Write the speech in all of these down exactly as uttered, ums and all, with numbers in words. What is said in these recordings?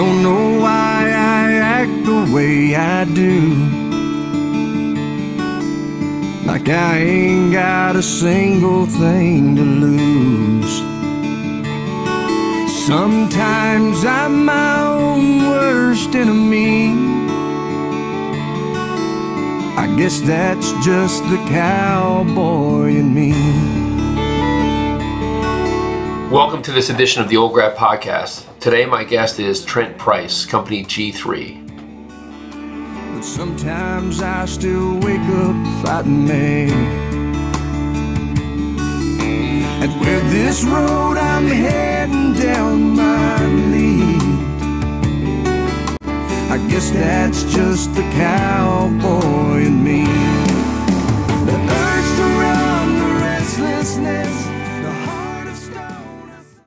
Don't know why I act the way I do. Like I ain't got a single thing to lose. Sometimes I'm my own worst enemy. I guess that's just the cowboy in me. Welcome to this edition of the Old Grab Podcast. Today my guest is Trent Price, Company G three. But sometimes I still wake up fighting me. And with this road I'm heading down my lead. I guess that's just the cowboy in me. The urge to run, the restlessness.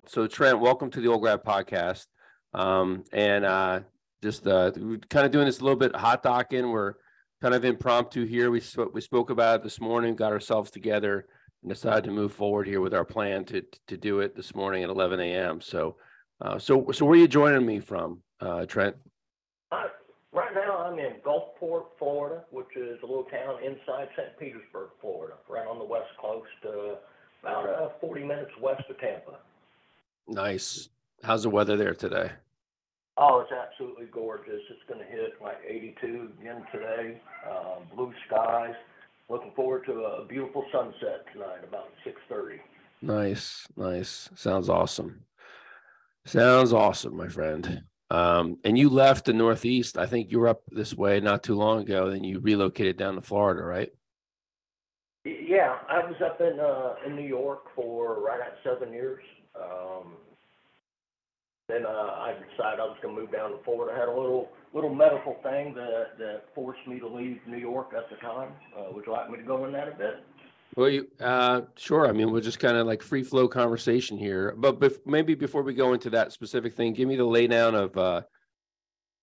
So Trent, welcome to the Old Grab Podcast, um, and uh, just uh, we're kind of doing this a little bit hot docking. We're kind of impromptu here. We sp- we spoke about it this morning, got ourselves together, and decided to move forward here with our plan to to do it this morning at eleven a.m. So, uh, so so where are you joining me from, uh, Trent? Uh, right now, I'm in Gulfport, Florida, which is a little town inside Saint Petersburg, Florida, right on the west coast, uh, about uh, forty minutes west of Tampa. Nice. How's the weather there today? Oh, it's absolutely gorgeous. It's going to hit like eighty-two again today. Um, blue skies. Looking forward to a beautiful sunset tonight, about six thirty. Nice, nice. Sounds awesome. Sounds awesome, my friend. Um, and you left the Northeast. I think you were up this way not too long ago. Then you relocated down to Florida, right? Yeah, I was up in uh, in New York for right at seven years. Um, then uh, I decided I was going to move down to Florida. I had a little little medical thing that that forced me to leave New York at the time. Uh, would you like me to go in that a bit? Well, you, uh, sure. I mean, we're just kind of like free flow conversation here. But bef- maybe before we go into that specific thing, give me the laydown of uh,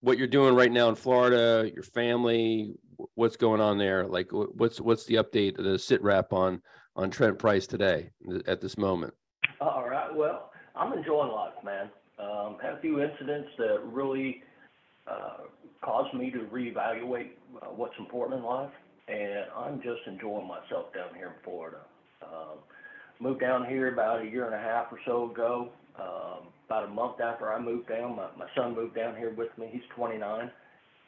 what you're doing right now in Florida, your family, what's going on there. Like, what's what's the update, the sit rep on on Trent Price today at this moment? All right. Well, I'm enjoying life, man. Um, had a few incidents that really uh, caused me to reevaluate uh, what's important in life, and I'm just enjoying myself down here in Florida. Um, moved down here about a year and a half or so ago. Um, about a month after I moved down, my, my son moved down here with me. He's twenty-nine,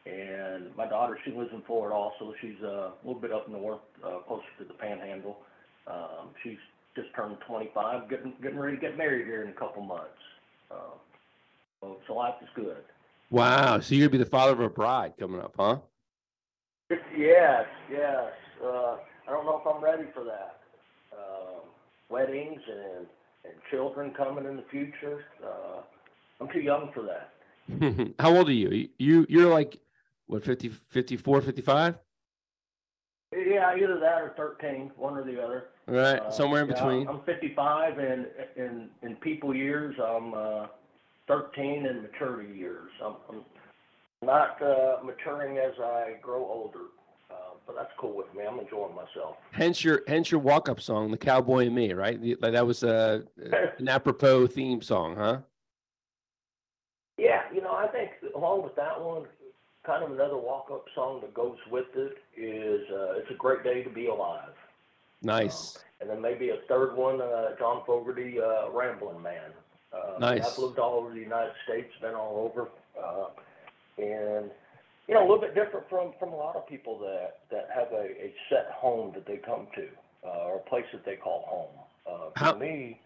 and my daughter, she lives in Florida also. She's uh, a little bit up north, uh, closer to the Panhandle. Um, she's just turned twenty-five, getting getting ready to get married here in a couple months. Um, so, so life is good. Wow. So you're going to be the father of a bride coming up, huh? Yes, yes. Uh, I don't know if I'm ready for that. Um, weddings and, and children coming in the future. Uh, I'm too young for that. How old are you? you you're like, what, fifty, fifty-four, fifty-five? Yeah, either that or thirteen, one or the other. All right, uh, somewhere in yeah, between. I'm fifty-five, and in in people years, I'm uh, thirteen in maturity years. I'm, I'm not uh, maturing as I grow older, uh, but that's cool with me. I'm enjoying myself. Hence your hence your walk-up song, "The Cowboy and Me," right? Like that was a an apropos theme song, huh? Yeah, you know, I think along with that one, kind of another walk-up song that goes with it is uh, "It's a Great Day to Be Alive." Nice. Um, and then maybe a third one, uh, John Fogerty, uh, "Ramblin' Man." Uh, nice. I've lived all over the United States, been all over, uh, and you know, a little bit different from, from a lot of people that, that have a, a set home that they come to, uh, or a place that they call home. Uh, for How- me.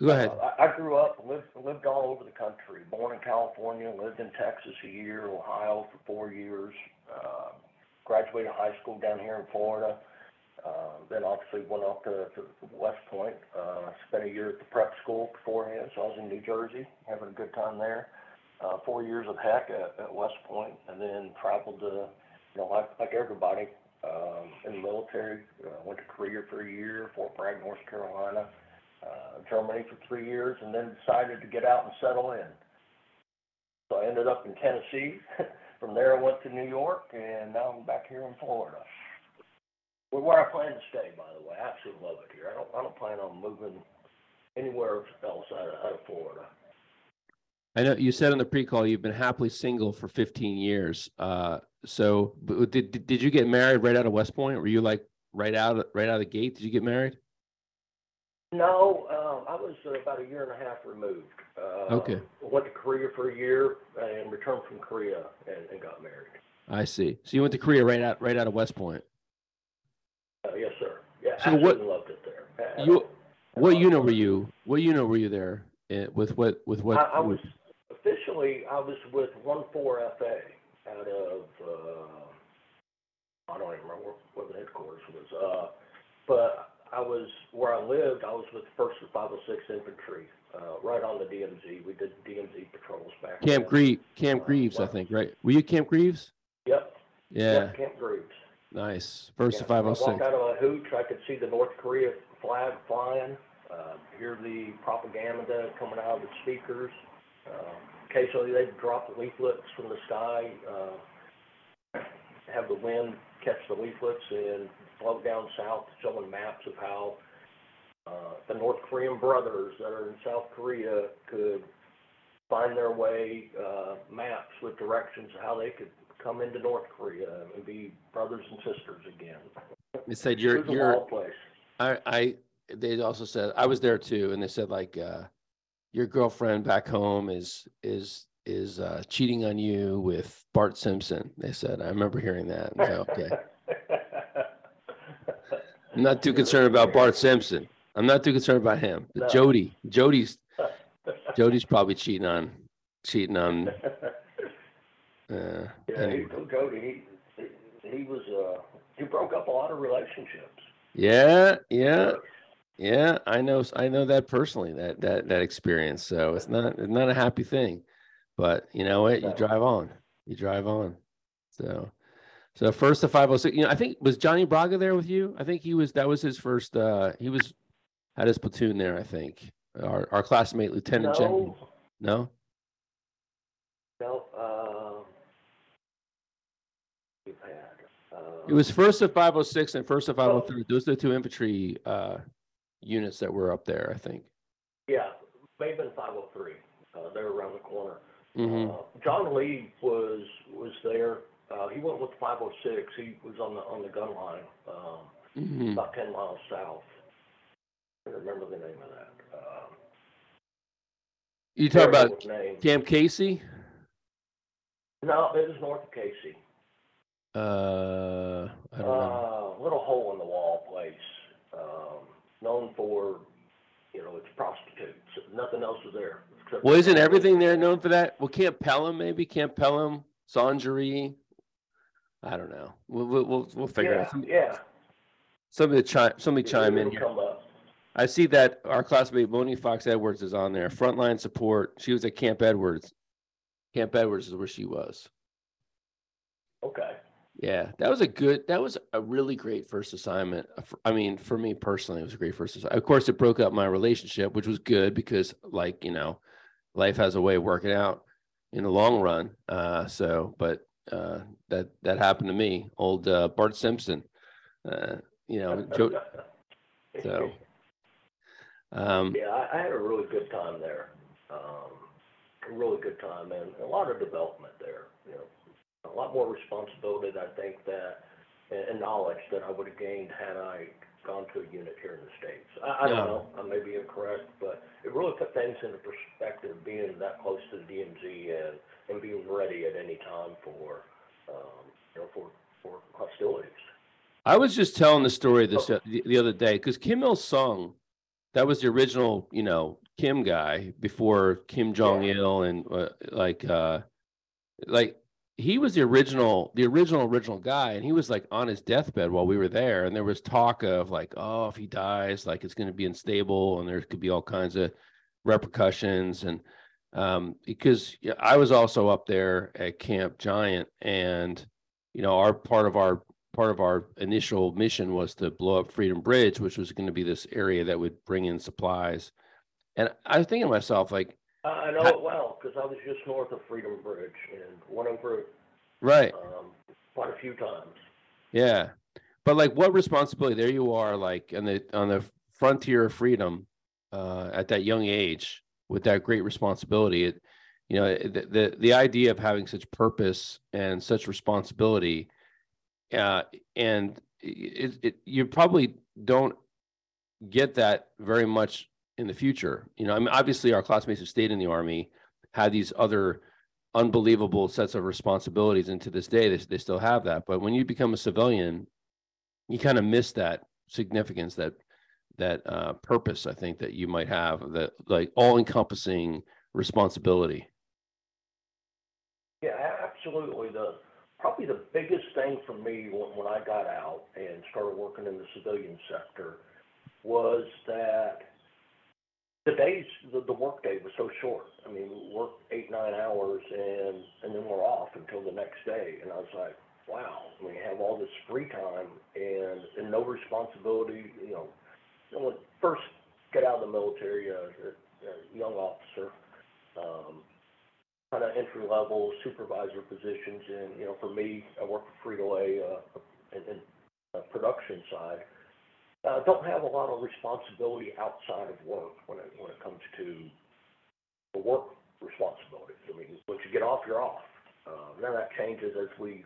Go ahead. Uh, I grew up, lived, lived all over the country, born in California, lived in Texas a year, Ohio for four years, uh, graduated high school down here in Florida, uh, then obviously went off to, to West Point, uh, spent a year at the prep school beforehand, so I was in New Jersey, having a good time there, uh, four years of heck at, at West Point, and then traveled to, you know, like, like everybody um, in the military, uh, went to Korea for a year, Fort Bragg, North Carolina, Uh, Germany for three years, and then decided to get out and settle in. So I ended up in Tennessee. From there I went to New York, and now I'm back here in Florida. Where I plan to stay, by the way. I absolutely love it here. I don't I don't plan on moving anywhere else out of, out of Florida. I know you said on the pre-call you've been happily single for fifteen years. Uh, so did did you get married right out of West Point? Were you like right out right out of the gate? Did you get married? No, uh, I was about a year and a half removed. Uh, okay. Went to Korea for a year and returned from Korea and, and got married. I see. So you went to Korea right out right out of West Point. Uh, yes, sir. Yeah, so I what, loved it there. I, you, what unit were you? What unit were you there? With what? With what? I, I was. Officially, I was with one four F A out of, uh, I don't even remember what the headquarters was, uh, but I was, where I lived, I was with the first five oh six Infantry, uh, right on the D M Z. We did D M Z patrols back then. Camp Greaves, Camp Greaves, I think, right? Were you Camp Greaves? Yep. Yeah. Yep, Camp Greaves. Nice. First yeah. of five oh six. I walked out of my hooch, I could see the North Korea flag flying, uh, hear the propaganda coming out of the speakers. Uh, occasionally they'd drop the leaflets from the sky, uh, have the wind catch the leaflets and float down south, showing maps of how uh, the North Korean brothers that are in South Korea could find their way, uh, maps with directions of how they could come into North Korea and be brothers and sisters again. They said you're, it was you're, a wild place. I, I, they also said, I was there too, and they said like, uh, your girlfriend back home is is is uh, cheating on you with Bart Simpson. They said, I remember hearing that. I was like, okay, I'm not too concerned about Bart Simpson. I'm not too concerned about him. No. Jody, Jody's, Jody's probably cheating on, cheating on. Uh, yeah, anyway. he, Jody, he, he was uh, he broke up a lot of relationships. Yeah, yeah. Yeah, I know. I know that personally. That that that experience. So it's not it's not a happy thing, but you know what? You drive on. You drive on. So, so first the five oh six. You know, I think was Johnny Braga there with you. I think he was. That was his first. Uh, he was had his platoon there. I think our our classmate Lieutenant no. Jenkins. No. No. Uh, we've had, uh, it was first of five oh six and first of five oh three. Those are the two infantry. Uh, units that were up there, I think. Yeah, they've been five oh three. Uh, they were around the corner. Mm-hmm. uh, John Lee was was there. Uh, he went with five oh six. He was on the on the gun line, um, mm-hmm. about ten miles south. I can't remember the name of that. Um, you talk about Camp Casey? No, it was north of Casey. Uh, I don't know. Uh, little hole in the wall place. Um, known for, you know, its prostitutes. Nothing else was there. Well, isn't everything there known for that? Well, Camp Pelham, maybe? Camp Pelham, Sanjuri. I don't know. We'll we'll, we'll figure yeah, it out. Somebody, yeah. Somebody, chi- somebody yeah, chime in here. I see that our classmate, Moni Fox Edwards, is on there. Frontline support. She was at Camp Edwards. Camp Edwards is where she was. Okay. Yeah, that was a good, that was a really great first assignment. I mean, for me personally, it was a great first assignment. Of course, it broke up my relationship, which was good because, like, you know, life has a way of working out in the long run. Uh, so, but uh, that that happened to me, old uh, Bart Simpson, uh, you know. Joe, so, um, yeah, I, I had a really good time there. Um, a really good time and a lot of development there, you know. A lot more responsibility, I think, that and knowledge that I would have gained had I gone to a unit here in the States. I, I yeah. don't know. I may be incorrect, but it really put things into perspective, being that close to the D M Z and, and being ready at any time for, um, you know, for, for hostilities. I was just telling the story this oh. the, the other day, because Kim Il-sung, that was the original, you know, Kim guy before Kim Jong-il yeah. and uh, like uh, like. He was the original, the original, original guy, and he was like on his deathbed while we were there. And there was talk of like, oh, if he dies, like it's going to be unstable, and there could be all kinds of repercussions. And um, because you know, I was also up there at Camp Giant, and you know, our part of our part of our initial mission was to blow up Freedom Bridge, which was going to be this area that would bring in supplies. And I was thinking to myself, like. I know it well because I was just north of Freedom Bridge and went over it right um, quite a few times. Yeah, but like, what responsibility? There you are, like on the on the frontier of freedom uh, at that young age with that great responsibility. It, you know, the, the, the idea of having such purpose and such responsibility, uh, and it, it, you probably don't get that very much in the future. You know, I mean, obviously our classmates who stayed in the Army had these other unbelievable sets of responsibilities, and to this day, they, they still have that. But when you become a civilian, you kind of miss that significance, that that uh, purpose, I think, that you might have, that like all-encompassing responsibility. Yeah, absolutely. The probably the biggest thing for me when, when I got out and started working in the civilian sector was that the days, the, the work day was so short. I mean, we worked eight, nine hours, and, and then we're off until the next day. And I was like, wow, we have all this free time and, and no responsibility. You know, you know, when first get out of the military, a uh, uh, young officer, um, kind of entry-level supervisor positions. And, you know, for me, I work for Frito-Lay uh, in, in the production side. Uh, don't have a lot of responsibility outside of work when it when it comes to the work responsibilities. I mean, once you get off, you're off. Uh, now that changes as we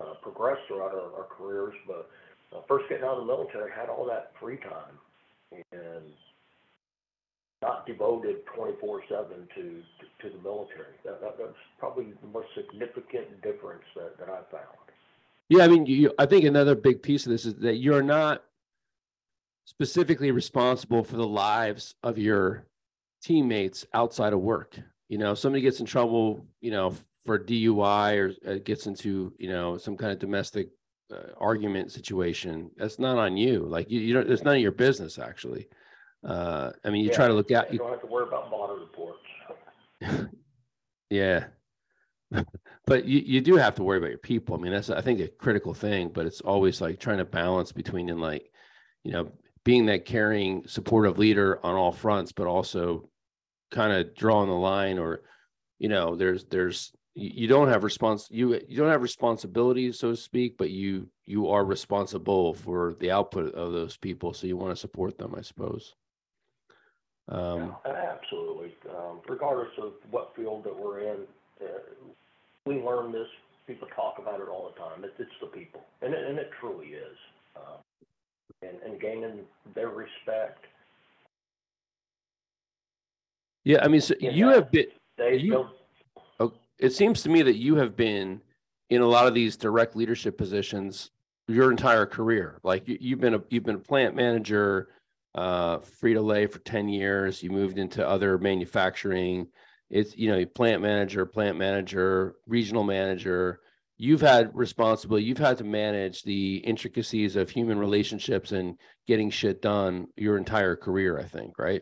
uh, progress throughout our, our careers. But uh, first getting out of the military, I had all that free time and not devoted twenty-four seven to, to to the military. That, that that's probably the most significant difference that that I found. Yeah, I mean, you, I think another big piece of this is that you're not specifically responsible for the lives of your teammates outside of work. You know, if somebody gets in trouble, you know, for D U I or gets into, you know, some kind of domestic uh, argument situation, that's not on you. Like you, you don't, it's none of your business actually. Uh, I mean, you yeah, try to look out. You don't have to worry about modern reports. Yeah. But you, you do have to worry about your people. I mean, that's, I think, a critical thing, but it's always like trying to balance between and like, you know, being that caring, supportive leader on all fronts, but also kind of drawing the line, or, you know, there's, there's, you don't have response, you, you don't have responsibility, so to speak, but you, you are responsible for the output of those people. So you want to support them, I suppose. Um, yeah, absolutely. Um, regardless of what field that we're in, uh, we learn this, people talk about it all the time. It, it's the people, and it, and it truly is. Um, And, and gaining their respect. Yeah, I mean, so you have been, you, it seems to me that you have been in a lot of these direct leadership positions your entire career. Like you, you've been a you've been a plant manager, uh, Frito-Lay for ten years. You moved into other manufacturing. It's, you know, plant manager, plant manager, regional manager. You've had responsibility, you've had to manage the intricacies of human relationships and getting shit done your entire career, I think, right?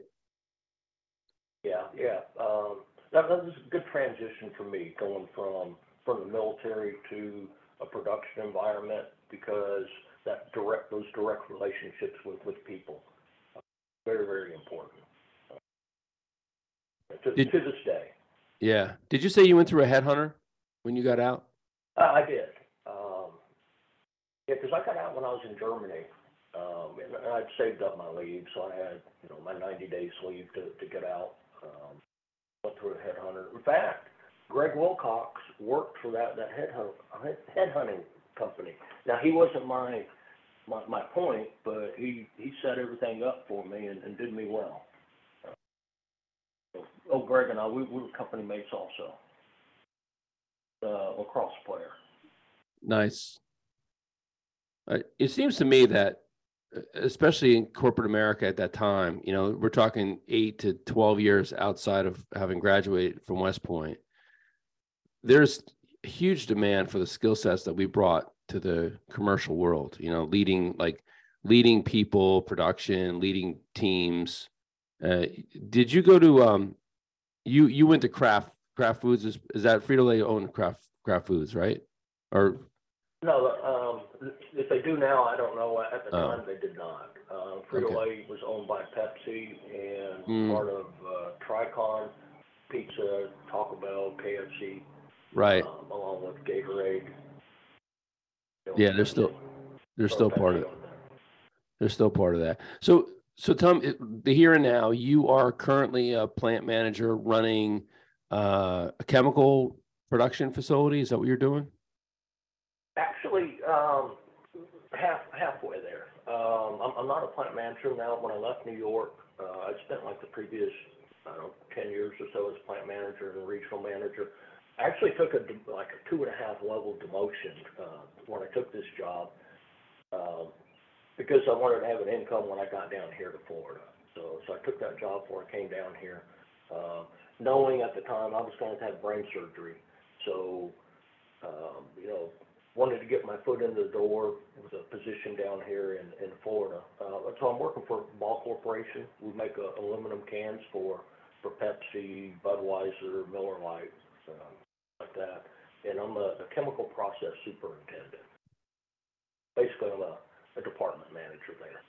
Yeah, yeah. Um, that, that was a good transition for me, going from, from the military to a production environment, because that direct, those direct relationships with, with people are very, very important uh, to, Did, to this day. Yeah. Did you say you went through a headhunter when you got out? Uh, I did. Um, yeah, because I got out when I was in Germany, um, and, and I'd saved up my leave, so I had, you know, my ninety days leave to, to get out. Um, went through a headhunter. In fact, Greg Wilcox worked for that that headhunt headhunting company. Now he wasn't my my, my point, but he, he set everything up for me and, and did me well. So, oh, Greg and I, we, we were company mates also. Uh, lacrosse player. Nice. Uh, it seems to me that, especially in corporate America at that time, you know, we're talking eight to twelve years outside of having graduated from West Point, there's huge demand for the skill sets that we brought to the commercial world, you know, leading, like leading people, production, leading teams. Uh, did you go to, um, you, you went to Kraft Kraft Foods is is that Frito-Lay owned Kraft Kraft Foods, right? Or no, um, if they do now, I don't know. At the oh. time, they did not. Uh, Frito-Lay okay. was owned by Pepsi and mm. part of uh, Tricon, Pizza, Taco Bell, K F C, right, um, along with Gatorade. Yeah, they're still they're still Pepsi part of they're still part of that. So so Tom, the here and now, you are currently a plant manager running uh, a chemical production facility? Is that what you're doing? Actually, um, half halfway there. Um, I'm, I'm not a plant manager now. When I left New York, uh, I spent like the previous, I don't know, ten years or so as plant manager and regional manager. I actually took a, like a two and a half level demotion uh, when I took this job um, because I wanted to have an income when I got down here to Florida. So, so I took that job before I came down here, uh, knowing at the time I was going to have brain surgery. So, um, you know, wanted to get my foot in the door with a position down here in, in Florida. Uh, so I'm working for Ball Corporation. We make uh, aluminum cans for, for Pepsi, Budweiser, Miller Lite, uh, like that. And I'm a, a chemical process superintendent. Basically, I'm a, a department manager there.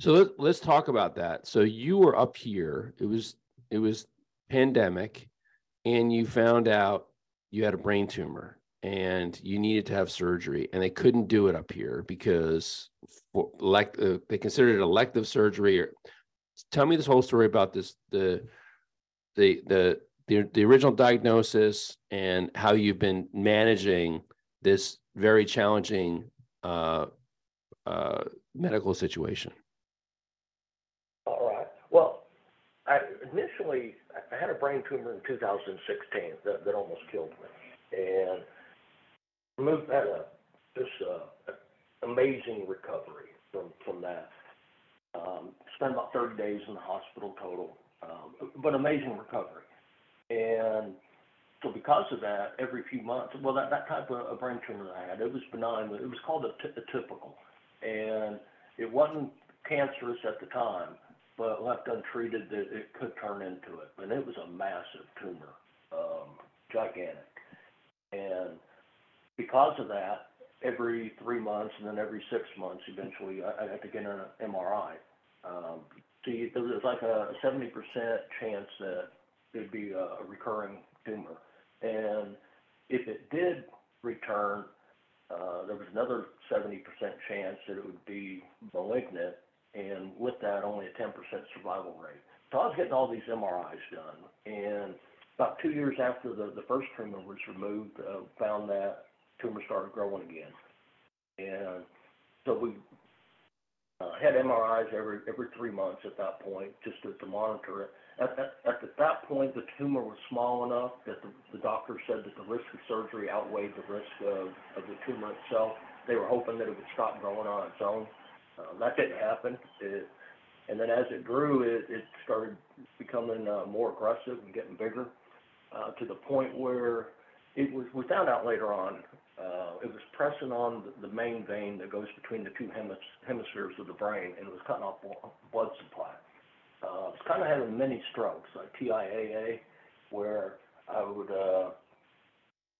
So let, let's talk about that. So you were up here. It was it was pandemic, and you found out you had a brain tumor and you needed to have surgery, and they couldn't do it up here because for, elect, uh, they considered it elective surgery. Or, tell me this whole story about this the the the the, the original diagnosis and how you've been managing this very challenging uh, uh, medical situation. I, initially, I had a brain tumor in two thousand sixteen that, that almost killed me, and moved had a just a, a amazing recovery from from that. Um, spent about thirty days in the hospital total, um, but amazing recovery. And so, because of that, every few months, well, that, that type of a brain tumor that I had, it was benign, but it was called atypical, and it wasn't cancerous at the time. But left untreated, it could turn into it. And it was a massive tumor, um, gigantic. And because of that, every three months and then every six months, eventually, I had to get an M R I. Um, see, there was like a seventy percent chance that it'd be a recurring tumor. And if it did return, uh, there was another seventy percent chance that it would be malignant. And with that, only a ten percent survival rate. So I was getting all these M R Is done. And about two years after the, the first tumor was removed, uh, found that tumor started growing again. And so we uh, had M R Is every every three months at that point, just to, to monitor it. At that, at that point, the tumor was small enough that the, the doctor said that the risk of surgery outweighed the risk of, of the tumor itself. They were hoping that it would stop growing on its own. Uh, that didn't happen, it, and then as it grew, it, it started becoming uh, more aggressive and getting bigger uh, to the point where it was, we found out later on, uh, it was pressing on the, the main vein that goes between the two hemis- hemispheres of the brain, and it was cutting off blood supply. Uh, it was kind of having mini strokes, like T I A A, where I would uh,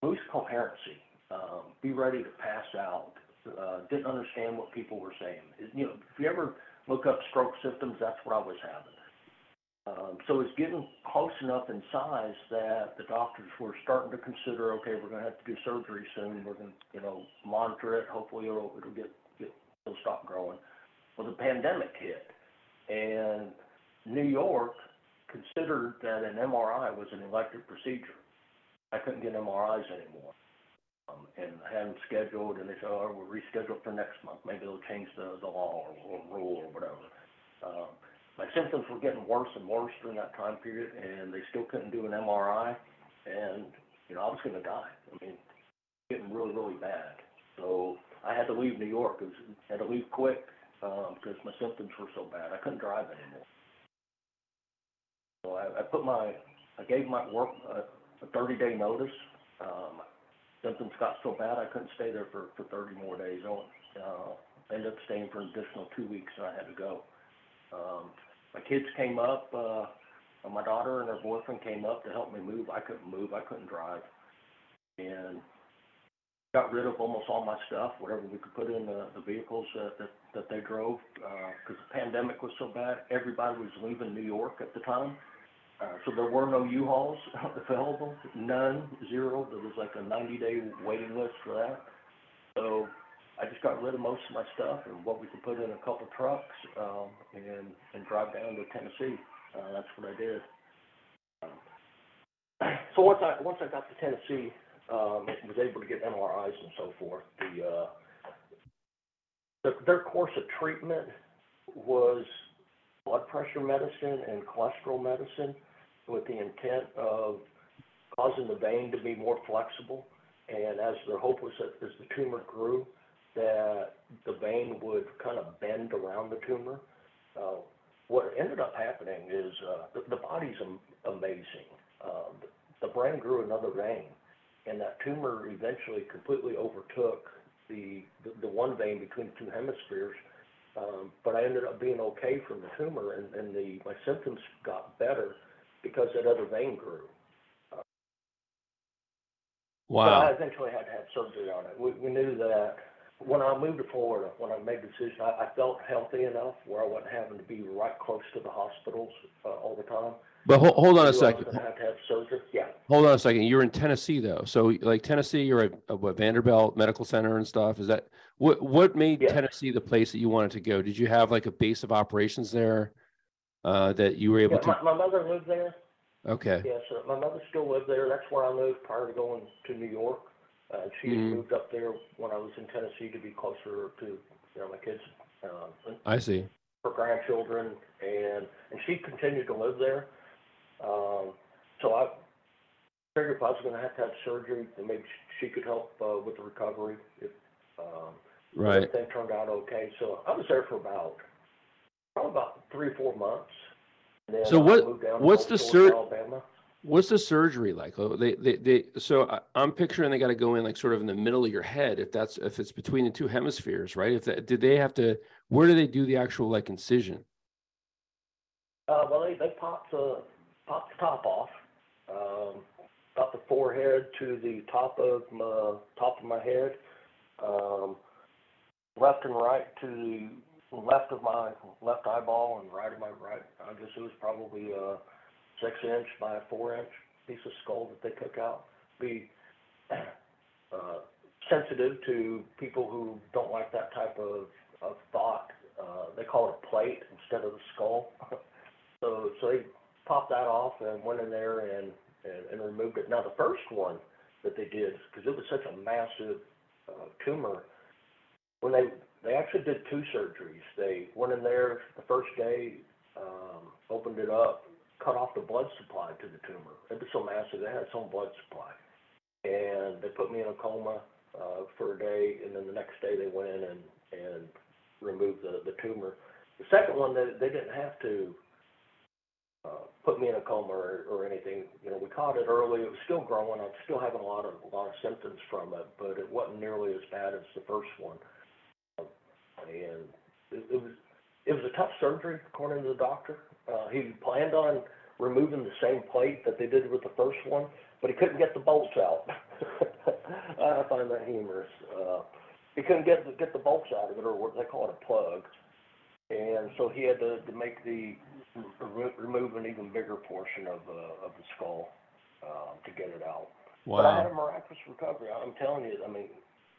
lose coherency, uh, be ready to pass out. Uh, didn't understand what people were saying. It, you know, if you ever look up stroke symptoms, that's what I was having. Um, so it's getting close enough in size that the doctors were starting to consider, okay, we're going to have to do surgery soon. We're going to, you know, monitor it. Hopefully, it'll, it'll get, get it'll stop growing. Well, the pandemic hit, and New York considered that an M R I was an elective procedure. I couldn't get M R Is anymore. Um, and had them scheduled, and they said, oh, we'll reschedule for next month. Maybe they'll change the, the law or, or rule or whatever. Um, my symptoms were getting worse and worse during that time period, and they still couldn't do an M R I. And, you know, I was going to die. I mean, getting really, really bad. So I had to leave New York. I had to leave quick um, because my symptoms were so bad. I couldn't drive anymore. So I, I put my, I gave my work a, a thirty-day notice. Um, Symptoms got so bad I couldn't stay there for, for thirty more days. I uh, ended up staying for an additional two weeks, and I had to go. Um, my kids came up. Uh, my daughter and her boyfriend came up to help me move. I couldn't move. I couldn't drive. And got rid of almost all my stuff, whatever we could put in the, the vehicles that, that, that they drove, because uh, the pandemic was so bad. Everybody was leaving New York at the time. Uh, so there were no U-Hauls available, none, zero. There was like a ninety-day waiting list for that. So I just got rid of most of my stuff and what we could put in a couple trucks um, and, and drive down to Tennessee. Uh, that's what I did. So once I once I got to Tennessee, um, was able to get M R Is and so forth. The, uh, the their course of treatment was blood pressure medicine and cholesterol medicine, with the intent of causing the vein to be more flexible. And as their hope was that as the tumor grew, that the vein would kind of bend around the tumor. Uh, what ended up happening is uh, the, the body's am- amazing. Uh, the brain grew another vein, and that tumor eventually completely overtook the the, the one vein between the two hemispheres. Um, but I ended up being okay from the tumor, and, and the my symptoms got better because that other vein grew. Uh, wow! But I eventually had to have surgery on it. We, we knew that. When I moved to Florida, when I made the decision, I, I felt healthy enough where I wasn't having to be right close to the hospitals uh, all the time. But ho- hold on a second. I was gonna have to have surgery. Yeah. Hold on a second. You're in Tennessee, though. So, like Tennessee, you're at, at Vanderbilt Medical Center and stuff. Is that what? What made yeah. Tennessee the place that you wanted to go? Did you have like a base of operations there uh, that you were able yeah, to? My, my mother lived there. Okay. Yeah. So my mother still lived there. That's where I moved prior to going to New York. Uh, she mm-hmm. moved up there when I was in Tennessee to be closer to you know, my kids. Um, I see. Her grandchildren, and and she continued to live there. Um, so I figured if I was going to have to have surgery, then maybe she could help uh, with the recovery. If, um, right. Everything turned out okay. So I was there for about probably about three or four months. And then so what? Moved down what's the surgery? What's the surgery like? They, they, they, so I, I'm picturing they got to go in like sort of in the middle of your head, if that's, if it's between the two hemispheres, right? If that, did they have to, where do they do the actual like incision? Uh, well, they, they pop the, pop the top off, um, about the forehead to the top of my, top of my head, um, left and right to the left of my left eyeball and right of my right. I guess it was probably, uh, six inch by a four inch piece of skull that they took out. Be uh, sensitive to people who don't like that type of, of thought. Uh, they call it a plate instead of the skull. so so they popped that off and went in there and, and, and removed it. Now the first one that they did, because it was such a massive uh, tumor, when they they actually did two surgeries. They went in there the first day, um, opened it up, cut off the blood supply to the tumor. It was so massive, it had its own blood supply. And they put me in a coma uh, for a day, and then the next day they went in and, and removed the, the tumor. The second one, they, they didn't have to uh, put me in a coma or, or anything. You know, we caught it early. It was still growing. I was still having a lot of a lot of symptoms from it, but it wasn't nearly as bad as the first one. Um, and it, it was it was a tough surgery, according to the doctor. Uh, he planned on removing the same plate that they did with the first one, but he couldn't get the bolts out. I find that humorous. Uh, he couldn't get the, get the bolts out of it, or what they call it, a plug. And so he had to, to make the remove an even bigger portion of uh, of the skull uh, to get it out. Wow. But I had a miraculous recovery. I'm telling you, I mean,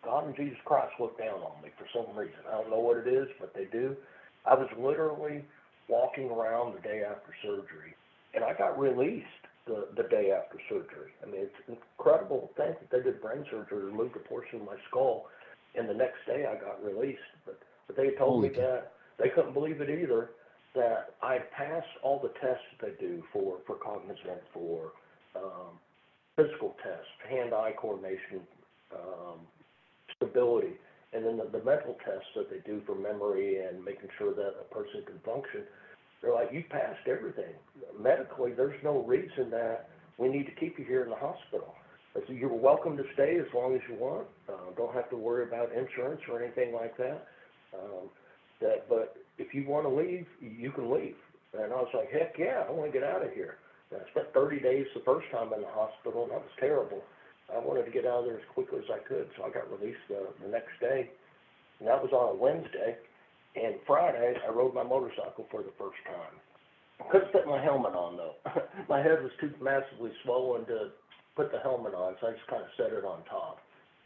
God and Jesus Christ looked down on me for some reason. I don't know what it is, but they do. I was literally walking around the day after surgery, and I got released the, the day after surgery. I mean, it's an incredible thing that they did brain surgery, removed a portion of my skull, and the next day I got released. But, but they told Holy me God. that they couldn't believe it either, that I passed all the tests that they do for, for cognizant, for um, physical tests, hand-eye coordination, um, stability. And then the, the mental tests that they do for memory and making sure that a person can function, they're like, you passed everything. Medically, there's no reason that we need to keep you here in the hospital. So you're welcome to stay as long as you want. Uh, don't have to worry about insurance or anything like that. Um, that, but if you want to leave, you can leave. And I was like, heck yeah, I want to get out of here. And I spent thirty days the first time in the hospital, and that was terrible. I wanted to get out of there as quickly as I could, so I got released the, the next day. And that was on a Wednesday. And Friday, I rode my motorcycle for the first time. I couldn't put my helmet on, though. My head was too massively swollen to put the helmet on, so I just kind of set it on top.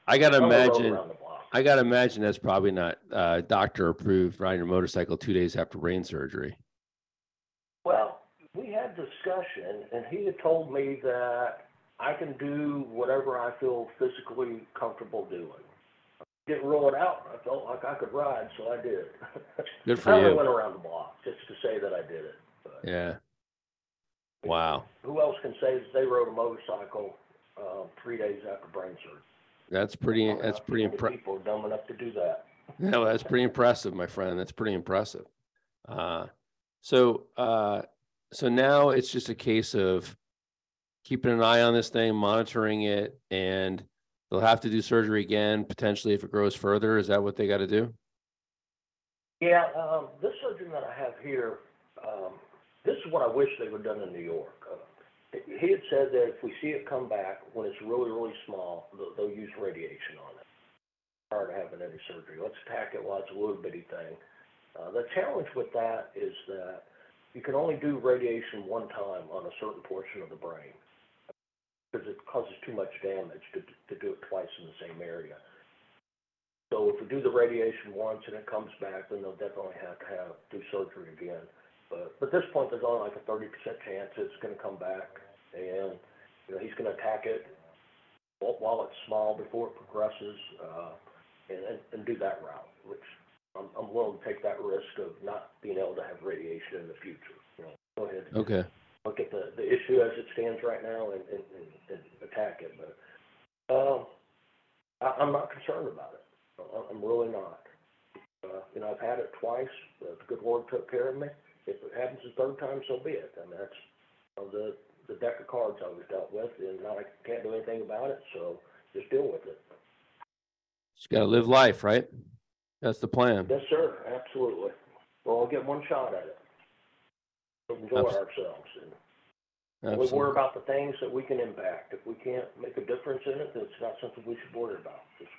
I got to imagine I got to imagine that's probably not uh, doctor-approved riding a motorcycle two days after brain surgery. Well, we had discussion, and he had told me that I can do whatever I feel physically comfortable doing. I didn't rule it out. I felt like I could ride, so I did. Good for I you. I went around the block just to say that I did it. But yeah. Wow. Who else can say that they rode a motorcycle uh, three days after brain surgery? That's pretty. That's pretty impressive. People are dumb enough to do that. No, that's pretty impressive, my friend. That's pretty impressive. Uh, so, uh, so now it's just a case of keeping an eye on this thing, monitoring it, and they'll have to do surgery again, potentially, if it grows further. Is that what they got to do? Yeah, um, this surgeon that I have here, um, this is what I wish they would have done in New York. Uh, he had said that if we see it come back when it's really, really small, they'll, they'll use radiation on it. Prior to having any surgery, let's attack it while it's a little bitty thing. Uh, the challenge with that is that you can only do radiation one time on a certain portion of the brain, because it causes too much damage to, to do it twice in the same area. So if we do the radiation once and it comes back, then they'll definitely have to have do surgery again. But, but at this point, there's only like a thirty percent chance it's going to come back, and you know he's going to attack it while it's small before it progresses, uh, and, and do that route, which I'm, I'm willing to take that risk of not being able to have radiation in the future. You know, go ahead. Okay. Look at the, the issue as it stands right now and, and, and, and attack it. But um, I, I'm not concerned about it. I, I'm really not. Uh, you know, I've had it twice. The good Lord took care of me. If it happens the third time, so be it. I mean, that's you know, the the deck of cards I was dealt with, and now I can't do anything about it. So just deal with it. Just got to live life, right? That's the plan. Yes, sir. Absolutely. Well, I'll get one shot at it. Enjoy Absolutely. Ourselves. And we worry about the things that we can impact. If we can't make a difference in it, then it's not something we should worry about. Just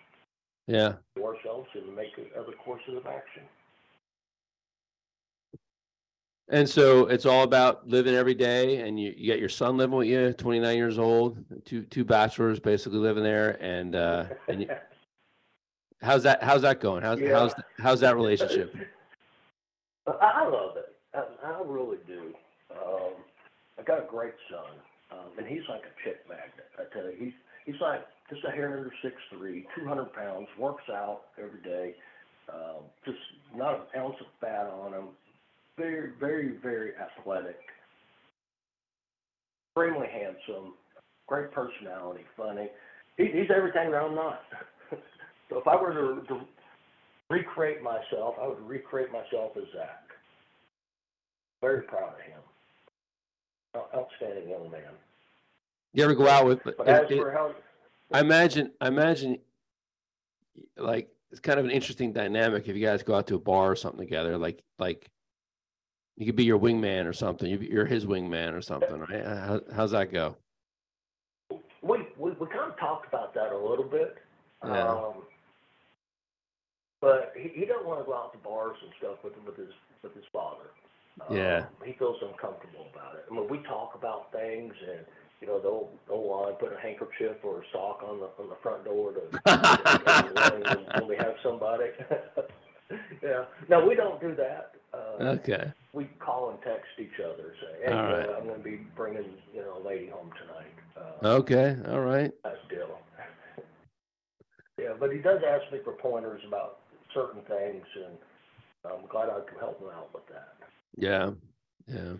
yeah. Do ourselves and make other courses of action. And so it's all about living every day, and you, you got your son living with you, twenty-nine years old, two two bachelors basically living there, and uh, and you, how's that how's that going? How's yeah. how's how's that relationship? I love it. I, I really do. Um, I got a great son, um, and he's like a chick magnet. I tell you, he's he's like just a hair under six three, two hundred pounds, works out every day, um, just not an ounce of fat on him. Very, very, very athletic, extremely handsome, great personality, funny. He, he's everything that I'm not. So if I were to, to recreate myself, I would recreate myself as Zach. Very proud of him. Outstanding young man. You ever go out with? But as it, for how, I imagine, I imagine, like it's kind of an interesting dynamic if you guys go out to a bar or something together. Like, like you could be your wingman or something. You're his wingman or something, right? How, how's that go? We we we kind of talked about that a little bit. Yeah. Um, but he, he doesn't want to go out to bars and stuff with with his with his father. Yeah, um, he feels uncomfortable about it. I mean, we talk about things, and you know, they'll they'll uh, put a handkerchief or a sock on the on the front door to you know, when we have somebody. Yeah, no, we don't do that. Uh, okay. We call and text each other. Say, hey, all right. uh, I'm going to be bringing you know a lady home tonight. Uh, okay, all right. That's deal. Yeah, but he does ask me for pointers about certain things, and I'm glad I can help him out with that. Yeah, yeah,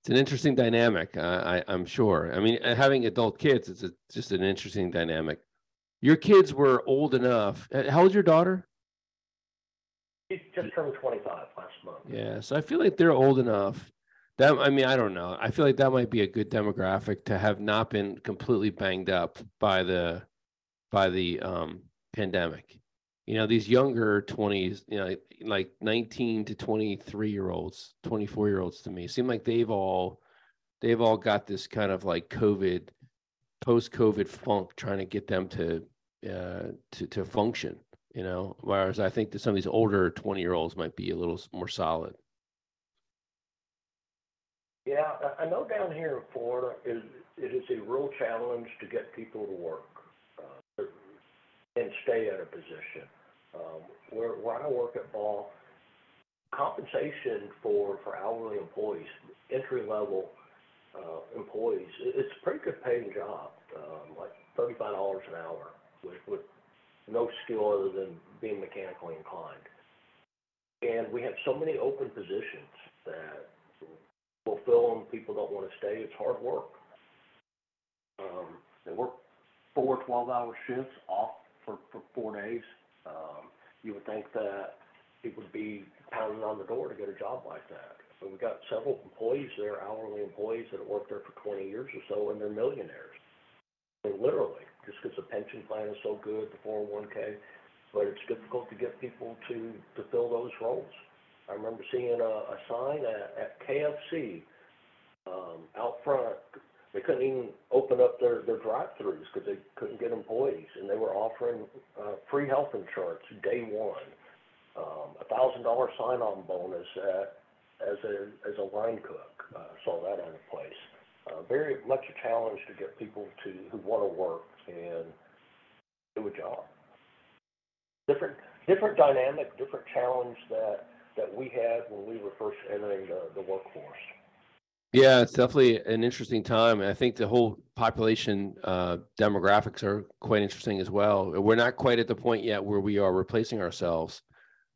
it's an interesting dynamic. I, I, I'm sure. I mean, having adult kids, it's a, just an interesting dynamic. Your kids were old enough. How old's your daughter? She just turned twenty-five last month. Yeah, so I feel like they're old enough. That I mean, I don't know. I feel like that might be a good demographic to have not been completely banged up by the by the um, pandemic. You know, these younger twenties, you know, like nineteen to twenty-three year olds, twenty-four year olds to me seem like they've all, they've all got this kind of like COVID, post-COVID funk trying to get them to, uh, to, to function, you know, whereas I think that some of these older twenty year olds might be a little more solid. Yeah. I know down here in Florida is, it is a real challenge to get people to work and stay at a position. Um, where, where I work at Ball, compensation for, for hourly employees, entry level, uh, employees. It's a pretty good paying job, um, like thirty-five dollars an hour with, with no skill other than being mechanically inclined. And we have so many open positions that we'll fill them. People don't want to stay. It's hard work. Um, they work four twelve-hour shifts off for, for four days. Um, you would think that it would be pounding on the door to get a job like that. So we've got several employees there, hourly employees that have worked there for twenty years or so, and they're millionaires. They literally, just because the pension plan is so good, the four oh one k, but it's difficult to get people to, to fill those roles. I remember seeing a, a sign at, at K F C um, out front. They couldn't even open up their, their drive-thrus because they couldn't get employees, and they were offering uh, free health insurance day one, um, a one thousand dollars sign-on bonus at, as a as a line cook. Uh, saw that out of place. Uh, very much a challenge to get people to who want to work and do a job. Different different dynamic, different challenge that, that we had when we were first entering the, the workforce. Yeah, it's definitely an interesting time. And I think the whole population uh, demographics are quite interesting as well. We're not quite at the point yet where we are replacing ourselves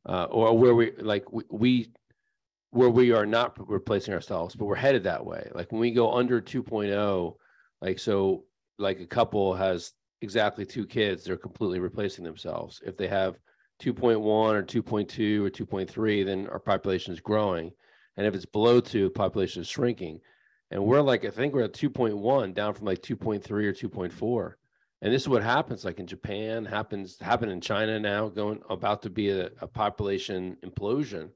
uh, or where we like we, we where we are not replacing ourselves, but we're headed that way. Like when we go under two point oh, like so like a couple has exactly two kids, they're completely replacing themselves. If they have two point one or two point two or two point three, then our population is growing. And if it's below two, the population is shrinking. And we're like, I think we're at two point one, down from like two point three or two point four. And this is what happens like in Japan, happens happened in China now, going about to be a, a population implosion.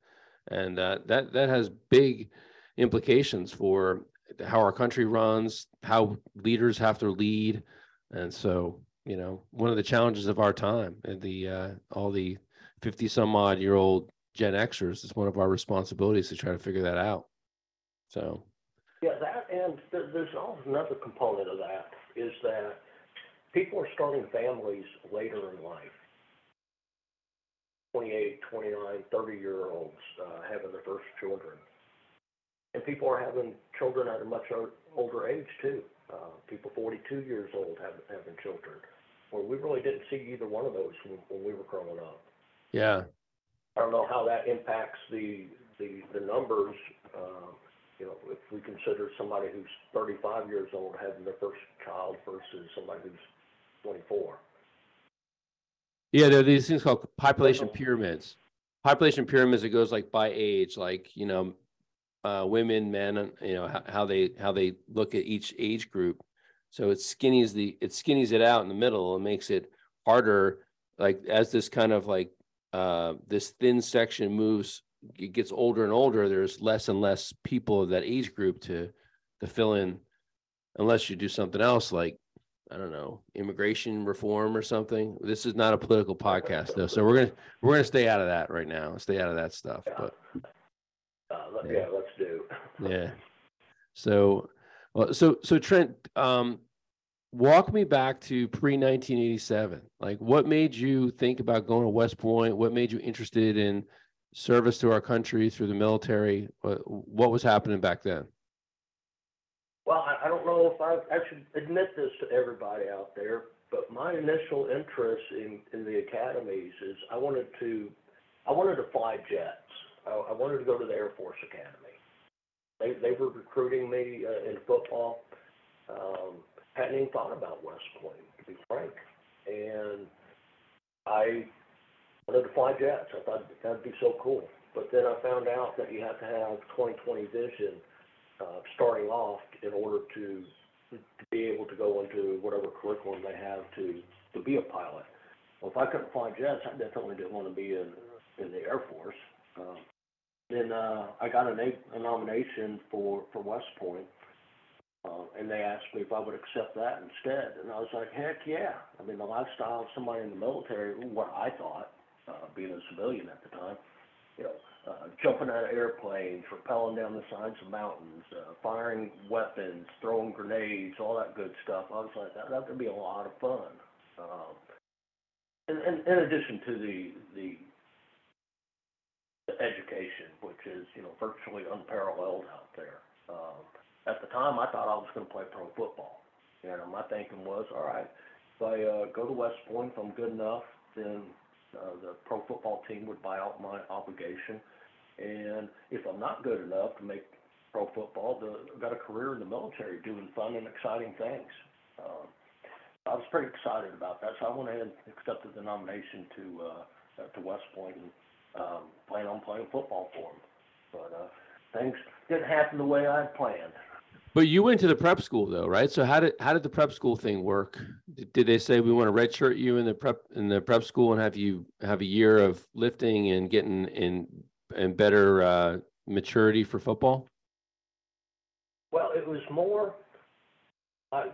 And uh, that that has big implications for how our country runs, how leaders have to lead. And so, you know, one of the challenges of our time, and the uh, all the fifty some odd year old Gen Xers, it's one of our responsibilities to try to figure that out. So, yeah, that and th- there's also another component of that is that people are starting families later in life. twenty-eight, twenty-nine, thirty year olds uh, having their first children. And people are having children at a much older age too. Uh, people forty-two years old have, having children. Well, we really didn't see either one of those when, when we were growing up. Yeah. I don't know how that impacts the the, the numbers. Uh, you know, if we consider somebody who's thirty-five years old having their first child versus somebody who's twenty-four. Yeah, there are these things called population pyramids. Population pyramids, it goes like by age, like, you know, uh, women, men, you know, how, how they how they look at each age group. So it skinnies the it skinnies it out in the middle and makes it harder. Like as this kind of like uh, this thin section moves, it gets older and older. There's less and less people of that age group to to fill in, unless you do something else like, I don't know, immigration reform or something. This is not a political podcast though, so we're gonna we're gonna stay out of that right now. Stay out of that stuff. Yeah. But uh, let, yeah. yeah, let's do. Yeah. So, well, so so Trent, um, walk me back to pre nineteen eighty-seven. Like, what made you think about going to West Point? What made you interested in service to our country through the military? What, what was happening back then? Well, I don't know if I, I should admit this to everybody out there, but my initial interest in, in the academies is I wanted to I wanted to fly jets. I, I wanted to go to the Air Force Academy. They they were recruiting me uh, in football. Um, hadn't even thought about West Point, to be frank. And I wanted to fly jets. I thought that'd be so cool. But then I found out that you have to have twenty twenty vision Uh, starting off in order to, to be able to go into whatever curriculum they have to, to be a pilot. Well, if I couldn't fly jets, I definitely didn't want to be in, in the Air Force. Uh, then uh, I got a, na- a nomination for, for West Point, uh, and they asked me if I would accept that instead. And I was like, heck yeah. I mean, the lifestyle of somebody in the military, what I thought, uh, being a civilian at the time, you know, Uh, jumping out of airplanes, rappelling down the sides of mountains, uh, firing weapons, throwing grenades, all that good stuff. I was like, that, that could be a lot of fun. Um, and, and in addition to the, the the education, which is, you know, virtually unparalleled out there. Um, at the time, I thought I was going to play pro football. You know, my thinking was, all right, if I uh, go to West Point, if I'm good enough, then uh, the pro football team would buy out my obligation. And if I'm not good enough to make pro football, the, I've got a career in the military doing fun and exciting things. Um, I was pretty excited about that, so I went ahead and accepted the nomination to uh, to West Point and um, planned on playing football for them. But uh, things didn't happen the way I had planned. But you went to the prep school, though, right? So how did how did the prep school thing work? Did, did they say we want to redshirt you in the prep in the prep school and have you have a year of lifting and getting in and better uh, maturity for football? Well, it was more. I,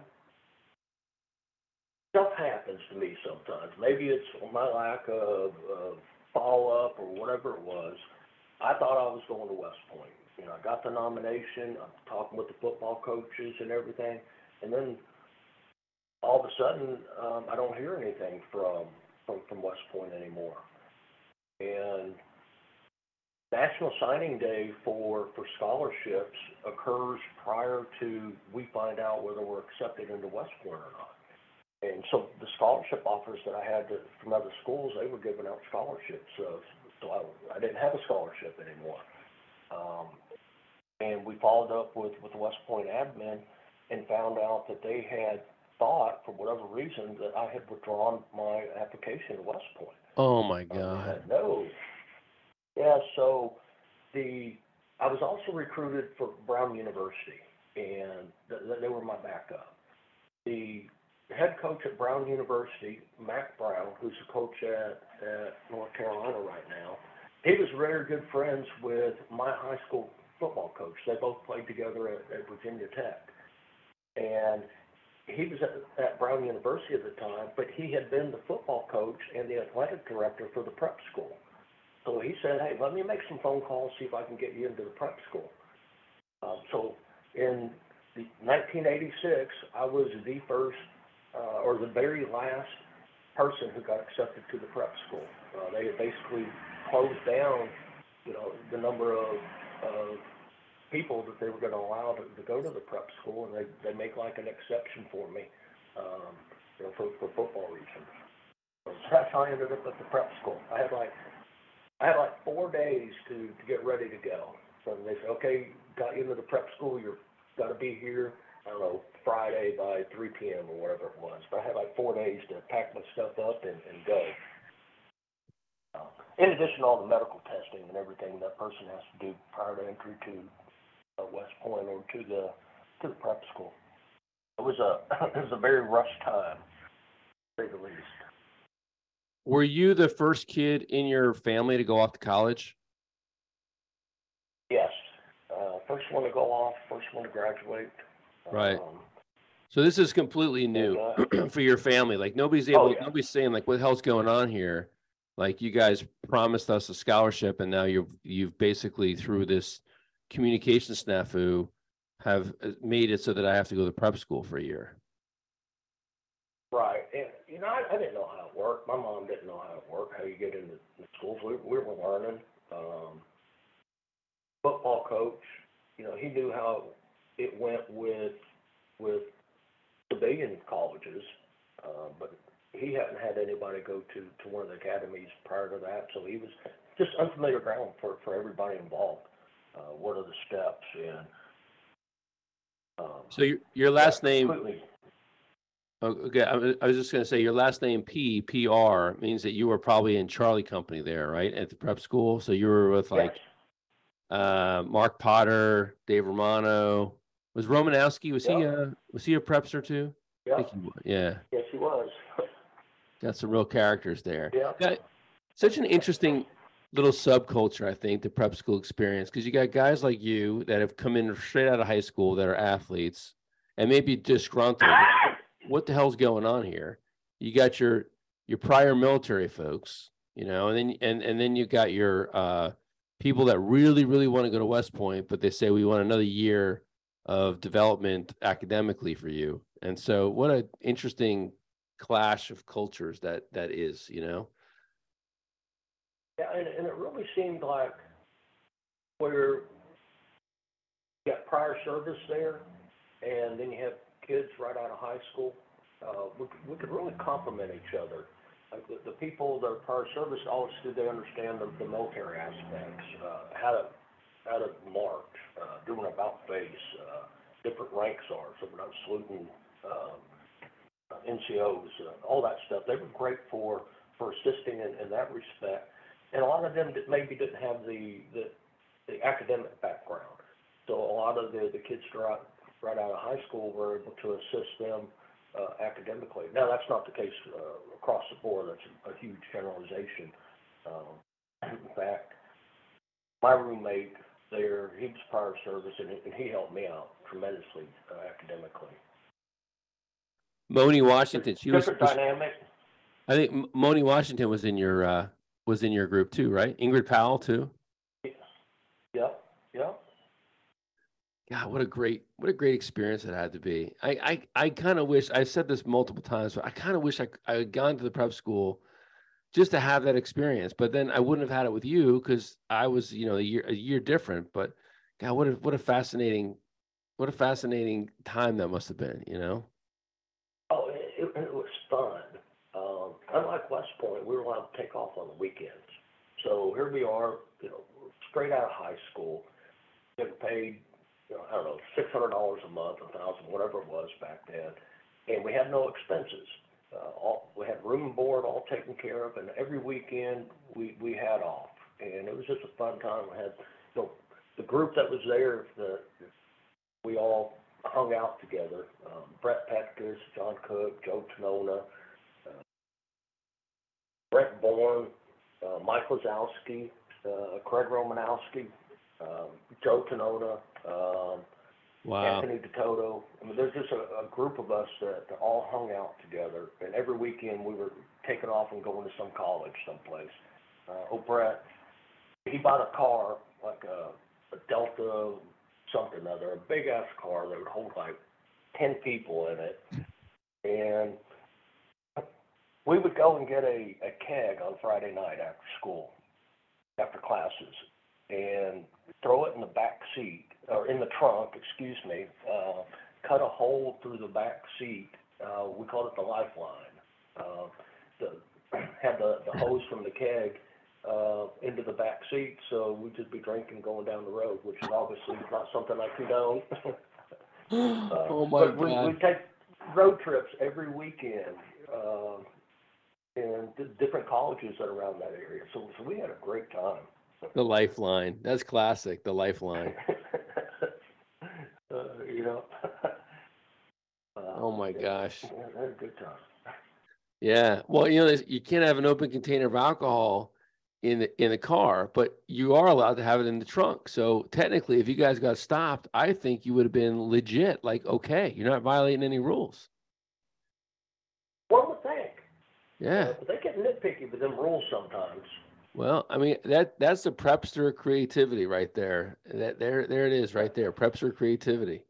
Stuff happens to me sometimes. Maybe it's my lack of, of follow-up or whatever it was. I thought I was going to West Point. You know, I got the nomination. I'm talking with the football coaches and everything. And then all of a sudden, um, I don't hear anything from, from, from West Point anymore. And National Signing Day for, for scholarships occurs prior to we find out whether we're accepted into West Point or not. And so the scholarship offers that I had to, from other schools, they were giving out scholarships. So, so I, I didn't have a scholarship anymore. Um, and we followed up with, with the West Point admin and found out that they had thought, for whatever reason, that I had withdrawn my application to West Point. Oh, my God. Um, no. Yeah, so the I was also recruited for Brown University, and th- th- they were my backup. The head coach at Brown University, Mac Brown, who's the coach at, at North Carolina right now, he was very good friends with my high school football coach. They both played together at, at Virginia Tech. And he was at, at Brown University at the time, but he had been the football coach and the athletic director for the prep school. So he said, hey, let me make some phone calls, see if I can get you into the prep school. Uh, so in the nineteen eighty-six, I was the first Uh, or the very last person who got accepted to the prep school. Uh, they had basically closed down, you know, the number of uh, people that they were going to allow to, to go to the prep school, and they, they make like an exception for me, um, you know, for, for football reasons. So that's how I ended up at the prep school. I had like I had like four days to, to get ready to go. So they said, okay, got you into the prep school. You've got to be here, I don't know, Friday by three p.m. or whatever it was. But I had like four days to pack my stuff up and, and go. Uh, in addition to all the medical testing and everything that person has to do prior to entry to uh, West Point or to the to the prep school. It was a it was a very rushed time, to say the least. Were you the first kid in your family to go off to college? Yes. Uh, first one to go off, first one to graduate. Right. Um, so this is completely new and, uh, for your family. Like nobody's able, oh, yeah. nobody's saying like, what the hell's going on here? Like you guys promised us a scholarship and now you've, you've basically through this communication snafu have made it so that I have to go to prep school for a year. Right. And you know, I, I didn't know how it worked. My mom didn't know how it worked, how you get into the schools. We, we were learning, um, football coach, you know, he knew how it went with with civilian colleges, uh, but he hadn't had anybody go to, to one of the academies prior to that, so he was just unfamiliar ground for, for everybody involved. Uh, what are the steps? And um, so your your last yeah, name. Completely. Okay, I, I was just going to say your last name P P R means that you were probably in Charlie Company there, right, at the prep school. So you were with like yes. uh, Mark Potter, Dave Romano. Was Romanowski, was, yep. he a, was he a prepster too? Yep. He, yeah. Yes, he was. Got some real characters there. Yep. Got such an interesting little subculture, I think, the prep school experience, because you got guys like you that have come in straight out of high school that are athletes and maybe disgruntled. What the hell's going on here? You got your your prior military folks, you know, and then and, and then you got your uh, people that really, really want to go to West Point, but they say we want another year of development academically for you. And so what an interesting clash of cultures that that is, you know? Yeah, and, and it really seemed like where got prior service there, and then you have kids right out of high school. Uh, we, we could really complement each other. Like the, the people that are prior service, always do they understand the, the military aspects, uh, how to how to march, uh, doing about face, uh, different ranks are, so we're not saluting um, N C Os, uh, all that stuff. They were great for, for assisting in, in that respect. And a lot of them that maybe didn't have the, the the academic background. So a lot of the, the kids right, right out of high school were able to assist them uh, academically. Now, that's not the case uh, across the board. That's a huge generalization. Um, in fact, my roommate there, he was prior service, and he, and he helped me out tremendously uh, academically. Moni Washington. She Different was, dynamic. I think Moni Washington was in your uh... – was in your group too, right? Ingrid Powell too. Yeah, yeah. Yeah, what a great, what a great experience it had to be. I, I, I kind of wish, I've said this multiple times, but I kind of wish I, I had gone to the prep school just to have that experience. But then I wouldn't have had it with you because I was, you know, a year, a year different. But God, what a, what a fascinating, what a fascinating time that must have been, you know. Oh, it, it was fun. Unlike West Point, we were allowed to take off on the weekends. So here we are, you know, straight out of high school, getting paid, you know, I don't know, six hundred dollars a month, a thousand dollars, whatever it was back then. And we had no expenses. Uh, all, we had room and board all taken care of, and every weekend we, we had off. And it was just a fun time. We had, you know, the group that was there, the, we all hung out together. Um, Brett Petkus, John Cook, Joe Tonona, Brett Bourne, uh, Mike Wazowski, uh, Craig Romanowski, um, Joe Tonona, um, wow. Anthony DeToto. I mean, there's just a, a group of us that, that all hung out together, and every weekend we were taking off and going to some college someplace. Uh, oh, Brett, he bought a car, like a, a Delta something or other, a big-ass car that would hold like ten people in it, and we would go and get a, a keg on Friday night after school, after classes, and throw it in the back seat, or in the trunk, excuse me, uh, cut a hole through the back seat. Uh, we called it the lifeline. Uh, the, had the, the hose from the keg uh, into the back seat, so we'd just be drinking going down the road, which is obviously not something I condone. uh, oh, my but God. We, we take road trips every weekend. Uh, and th- different colleges that are around that area. So, so we had a great time. The lifeline. That's classic, the lifeline. uh, you know. Uh, oh, my yeah, gosh. Yeah, they had a good time. Yeah. Well, you know, you can't have an open container of alcohol in the, in the car, but you are allowed to have it in the trunk. So technically, if you guys got stopped, I think you would have been legit, like, okay, you're not violating any rules. One would think. Yeah. Uh, but they get nitpicky with them rules sometimes. Well, I mean, that that's the prepster creativity right there. That there there it is right there. Prepster creativity.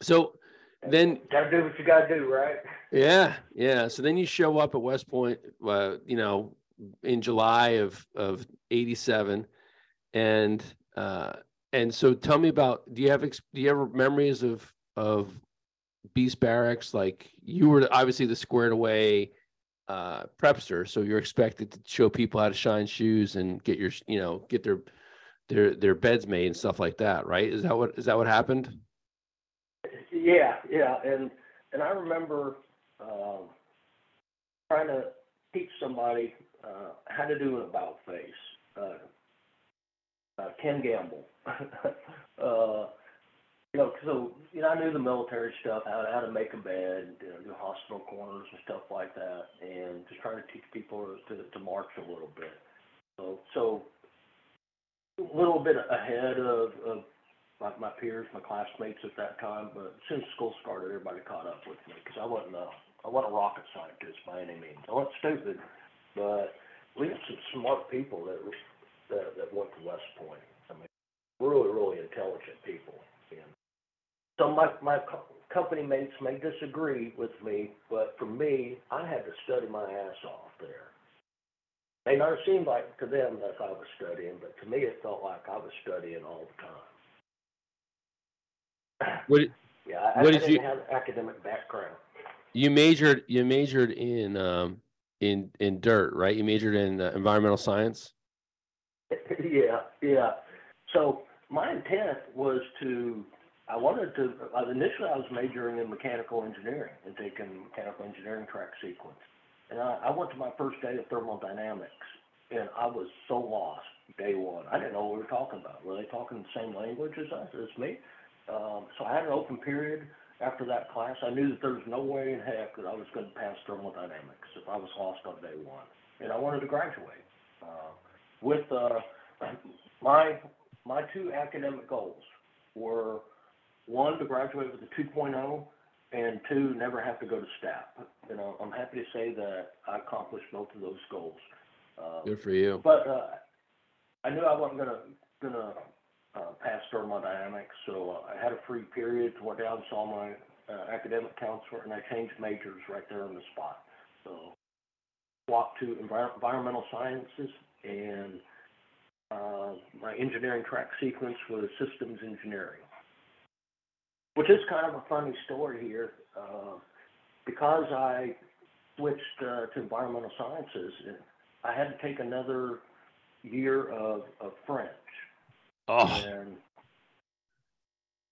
So then gotta do what you gotta do, right? Yeah, yeah. So then you show up at West Point uh, you know, in July of, of eighty-seven. And uh, and so tell me about do you have do you have memories of of Beast Barracks? Like, you were obviously the squared away uh, prepster, so you're expected to show people how to shine shoes and get your, you know, get their their their beds made and stuff like that, right? Is that what is that what happened? Yeah, yeah, and and I remember um, trying to teach somebody uh, how to do an about face. Uh, uh, Ken Gamble. uh, You know, so you know, I knew the military stuff, how to, how to make a bed, you know, do hospital corners and stuff like that, and just trying to teach people to, to march a little bit. So, so a little bit ahead of, of my, my peers, my classmates at that time. But as soon as school started, everybody caught up with me because I wasn't a I wasn't a rocket scientist by any means. I wasn't stupid, but we had some smart people that that, that went to West Point. I mean, really, really intelligent people. So my, my company mates may disagree with me, but for me, I had to study my ass off there. It never seemed like to them that I was studying, but to me it felt like I was studying all the time. What, yeah, I, what I did didn't you have an academic background. You majored. You majored in um, in in dirt, right? You majored in uh, environmental science. Yeah, yeah. So my intent was to. I wanted to. Uh, initially, I was majoring in mechanical engineering and taking mechanical engineering track sequence. And I, I went to my first day of thermodynamics, and I was so lost day one. I didn't know what we were talking about. Were they talking the same language as us, as me? Um, so I had an open period after that class. I knew that there was no way in heck that I was going to pass thermodynamics if I was lost on day one. And I wanted to graduate. Uh, with uh, my my two academic goals were, one, to graduate with a two point oh, and two, never have to go to STAP. You know, I'm happy to say that I accomplished both of those goals. Um, Good for you. But uh, I knew I wasn't gonna gonna uh, pass thermodynamics, so I had a free period. Went down, saw my uh, academic counselor, and I changed majors right there on the spot. So swapped to envir- environmental sciences, and uh, my engineering track sequence was systems engineering. Which is kind of a funny story here, uh, because I switched uh, to environmental sciences, and I had to take another year of, of French. Oh. And,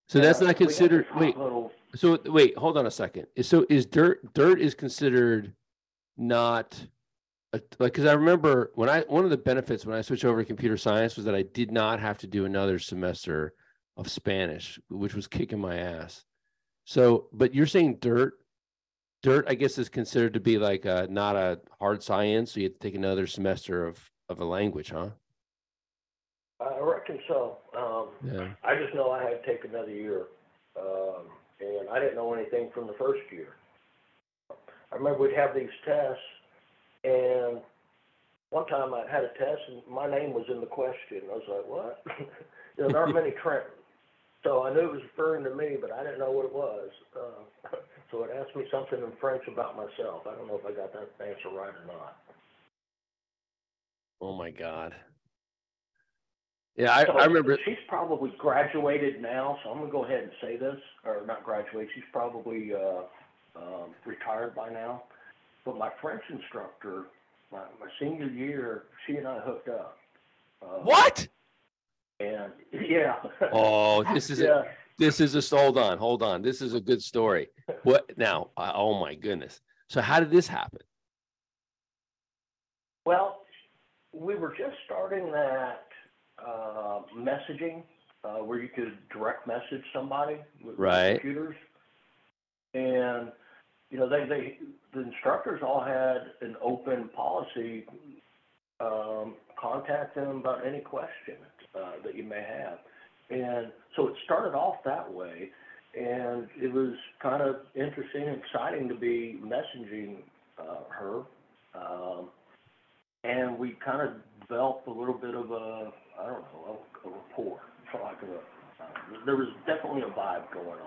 so that's uh, not considered. Wait. Little, so wait, hold on a second. So is dirt? Dirt is considered not a, like because I remember when I one of the benefits when I switched over to computer science was that I did not have to do another semester of Spanish, which was kicking my ass. So, but you're saying dirt, dirt, I guess, is considered to be like a, not a hard science. So you have to take another semester of, of a language, huh? I reckon so. Um, yeah. I just know I had to take another year. Um, and I didn't know anything from the first year. I remember we'd have these tests, and one time I had a test and my name was in the question. I was like, what? There aren't many Trentons. So I knew it was referring to me, but I didn't know what it was. Uh, so it asked me something in French about myself. I don't know if I got that answer right or not. Oh, my God. Yeah, I, so I remember. She's probably graduated now, so I'm going to go ahead and say this. Or not graduated. She's probably uh, um, retired by now. But my French instructor, my, my senior year, she and I hooked up. Uh, what? And yeah. Oh, this is yeah. a, this is a hold on, hold on. This is a good story. What now? I, oh my goodness. So how did this happen? Well, we were just starting that uh, messaging uh, where you could direct message somebody with right. computers, and you know they they the instructors all had an open policy. Um, contact them about any question. Uh, that you may have. And so it started off that way, and it was kind of interesting and exciting to be messaging uh, her. Um, and we kind of developed a little bit of a, I don't know, a, a rapport. So like a, uh, there was definitely a vibe going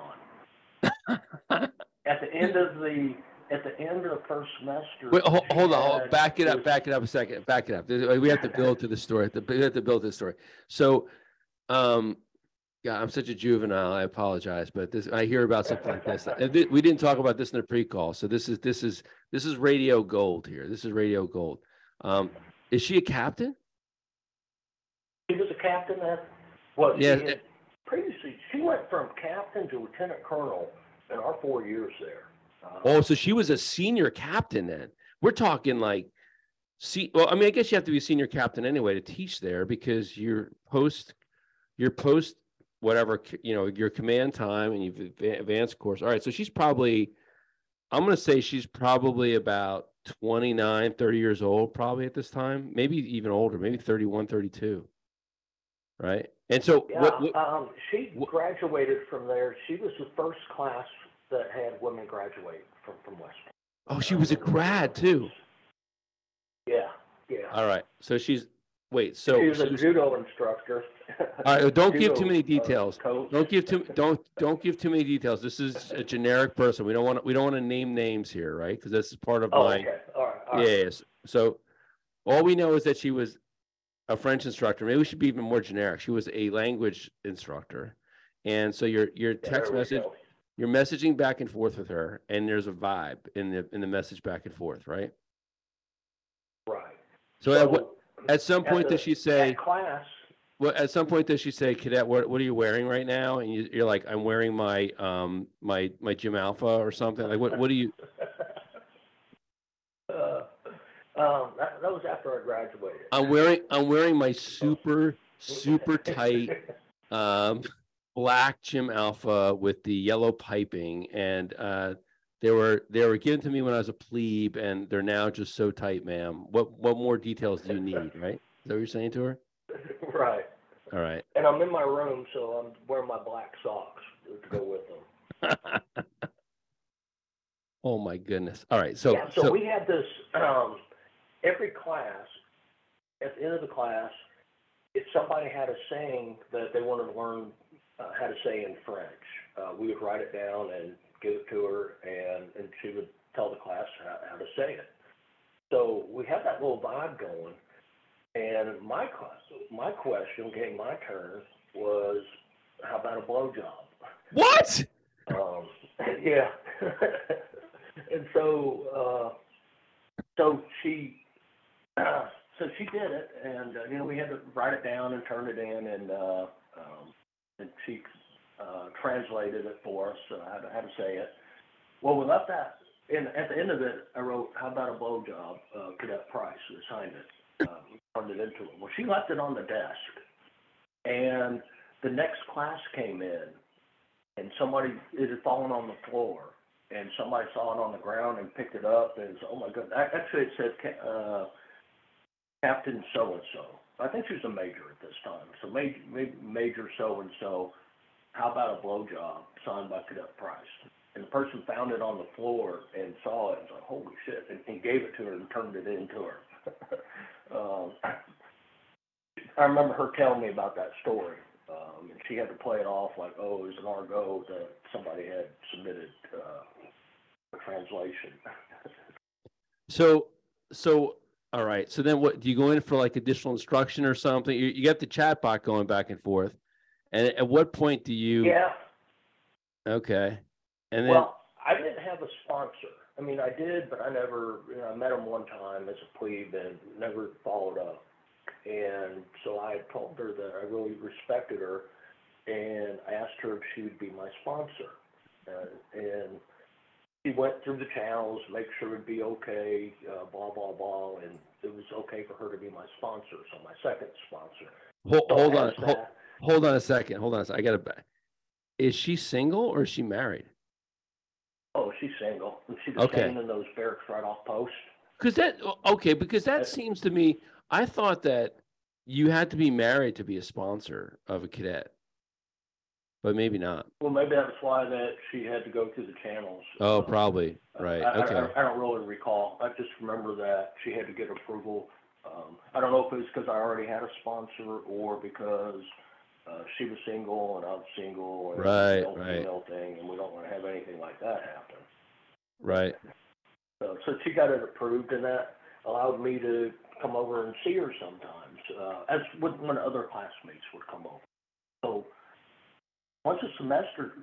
on. At the end of the At the end of the first semester. Wait, hold, hold on, hold on. Back it up. Back it up a second. Back it up. We have to build to the story. We have to build this story. So, um, God, I'm such a juvenile. I apologize, but this I hear about stuff like this. We didn't talk about this in the pre-call, so this is this is this is radio gold here. This is radio gold. Um, is she a captain? She was a captain at. Well, yeah. She had, previously, she went from captain to lieutenant colonel in our four years there. Oh, so she was a senior captain then. We're talking like, see, well, I mean, I guess you have to be a senior captain anyway to teach there because you're post, you're post whatever, you know, your command time and you've advanced course. All right, so she's probably, I'm going to say she's probably about twenty-nine, thirty years old probably at this time, maybe even older, maybe thirty-one, thirty-two, right? And so yeah, what, what, um, she graduated from there. She was the first class that had women graduate from, from West Point. Oh, she was a grad too. Yeah, yeah. All right, so she's wait. So she was a judo instructor. All right, don't give too many details. Uh, don't give too don't don't give too many details. This is a generic person. We don't want we don't want to name names here, right? Because this is part of oh, my. Okay. All right. All yeah, right. Yeah. So all we know is that she was a French instructor. Maybe we should be even more generic. She was a language instructor. And so your your text message, go. You're messaging back and forth with her, and there's a vibe in the in the message back and forth, right? Right. So, so at what, at some point the, does she say, class? Well, at some point does she say, Cadet, what what are you wearing right now? And you, you're like, I'm wearing my um my my Jim Alpha or something. Like what what do you? uh, um, that, that was after I graduated. I'm wearing I'm wearing my super super tight um. black Jim Alpha with the yellow piping, and uh, they were they were given to me when I was a plebe, and they're now just so tight, ma'am. What what more details do you need, right? Is that what you're saying to her? Right. All right. And I'm in my room, so I'm wearing my black socks to go with them. Oh my goodness! All right, so yeah, so, so we had this um, every class. At the end of the class, if somebody had a saying that they wanted to learn. Uh, had a say in French. Uh, we would write it down and give it to her, and, and she would tell the class how, how to say it. So we had that little vibe going, and my class, my question, getting my turn, was, how about a blowjob? What? Um, yeah. And so, uh, so she, uh, so she did it, and uh, you know, we had to write it down and turn it in, and. Uh, um, And she uh, translated it for us, uh, how, to, how to say it. Well, we left that, and at the end of it, I wrote, how about a blowjob, uh, Cadet Price, and signed it, um, turned it into it. Well, she left it on the desk, and the next class came in, and somebody, it had fallen on the floor, and somebody saw it on the ground and picked it up, and said, oh my goodness. Actually, it said uh, Captain So-and-so. I think she was a major at this time. So major, major so-and-so, how about a blowjob signed by Cadet Price? And the person found it on the floor and saw it and was like, holy shit, and, and gave it to her and turned it into her. um, I remember her telling me about that story. Um, and she had to play it off like, oh, it was an argot that somebody had submitted uh, a translation. so, so... All right. So then what, do you go in for like additional instruction or something? You, you got the chat bot going back and forth. And at what point do you? Yeah. Okay. And then. Well, I didn't have a sponsor. I mean, I did, but I never, you know, I met him one time as a plebe and never followed up. And so I told her that I really respected her, and I asked her if she would be my sponsor. Uh, and She went through the channels, make sure it'd be okay, uh, blah, blah, blah, and it was okay for her to be my sponsor, so my second sponsor. Hold, so hold on, hold, hold on a second, hold on a second, I gotta, is she single or is she married? Oh, she's single. She was okay. Standing in those barracks right off post. Because that, okay, because that That's, seems to me, I thought that you had to be married to be a sponsor of a cadet. But maybe not. Well, maybe that's why that she had to go through the channels. Oh, um, probably. Right. I, okay. I, I don't really recall. I just remember that she had to get approval. Um, I don't know if it was because I already had a sponsor or because uh, she was single and I'm single. And right, right. Thing, and we don't want to have anything like that happen. Right. So, so she got it approved, and that allowed me to come over and see her sometimes, uh, as when, when other classmates would come over. So. Once a semester,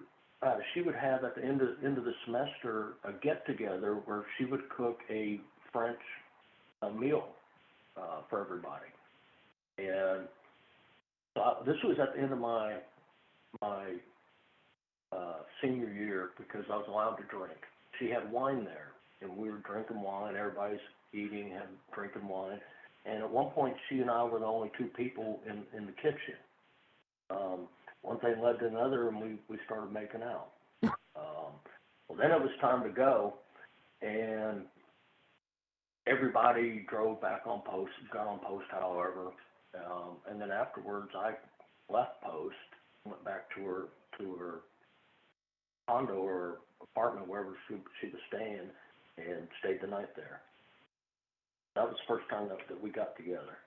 uh, she would have at the end of, end of the semester a get-together where she would cook a French uh, meal uh, for everybody. And so I, this was at the end of my my uh, senior year because I was allowed to drink. She had wine there, and we were drinking wine. Everybody's eating and drinking wine. And at one point, she and I were the only two people in, in the kitchen. Um, One thing led to another, and we, we started making out. Um, well, then it was time to go, and everybody drove back on post, got on post, however. Um, and then afterwards, I left post, went back to her to her condo or apartment, wherever she, she was staying, and stayed the night there. That was the first time that, that we got together.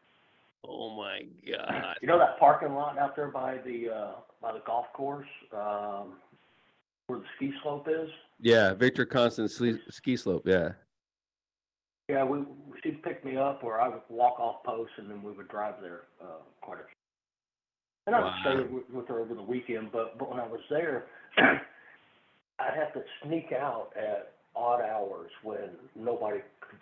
Oh my God! You know that parking lot out there by the uh, by the golf course um, where the ski slope is? Yeah, Victor Constant ski slope. Yeah. Yeah, we she picked me up, or I would walk off post, and then we would drive there uh, quite a. And I wow. would stay with, with her over the weekend, but, but when I was there, I'd have to sneak out at odd hours when nobody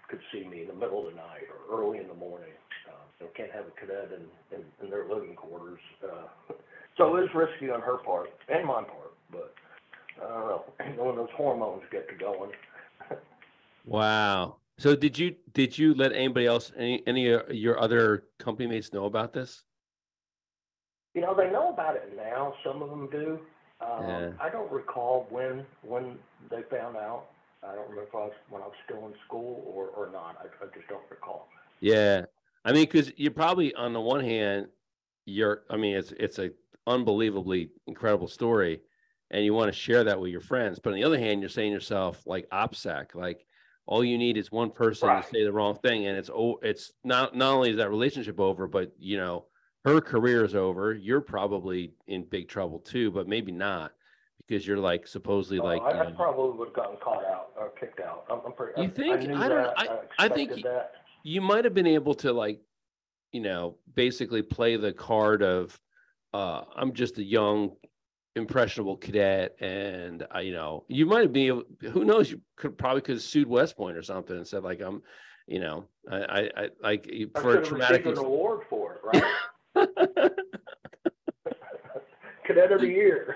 could see me in the middle of the night or early in the morning. Uh, so can't have a cadet in, in, in their living quarters. Uh, so it was risky on her part and my part, but I don't know. And when those hormones get to going. Wow. So did you did you let anybody else, any any of your other company mates know about this? You know, they know about it now. Some of them do. Um, yeah. I don't recall when when they found out. I don't remember if I was, when I was still in school or, or not. I, I just don't recall. Yeah. I mean, because you probably, on the one hand, you're, I mean, it's it's a unbelievably incredible story, and you want to share that with your friends. But on the other hand, you're saying to yourself, like, OPSEC, like, all you need is one person right. to say the wrong thing. And it's it's not not only is that relationship over, but, you know, her career is over. You're probably in big trouble, too, but maybe not. Because you're like supposedly oh, like I, I um, probably would have gotten caught out or kicked out. I'm, I'm pretty. You I, think I, I don't? That, I, I, I think that. You might have been able to, like, you know, basically play the card of uh, I'm just a young, impressionable cadet, and I, you know, you might have been. Able, who knows? You could probably could have sued West Point or something and said, like, I'm, you know, I, I, like for I a traumatic an award for it, right? Cadet of the year.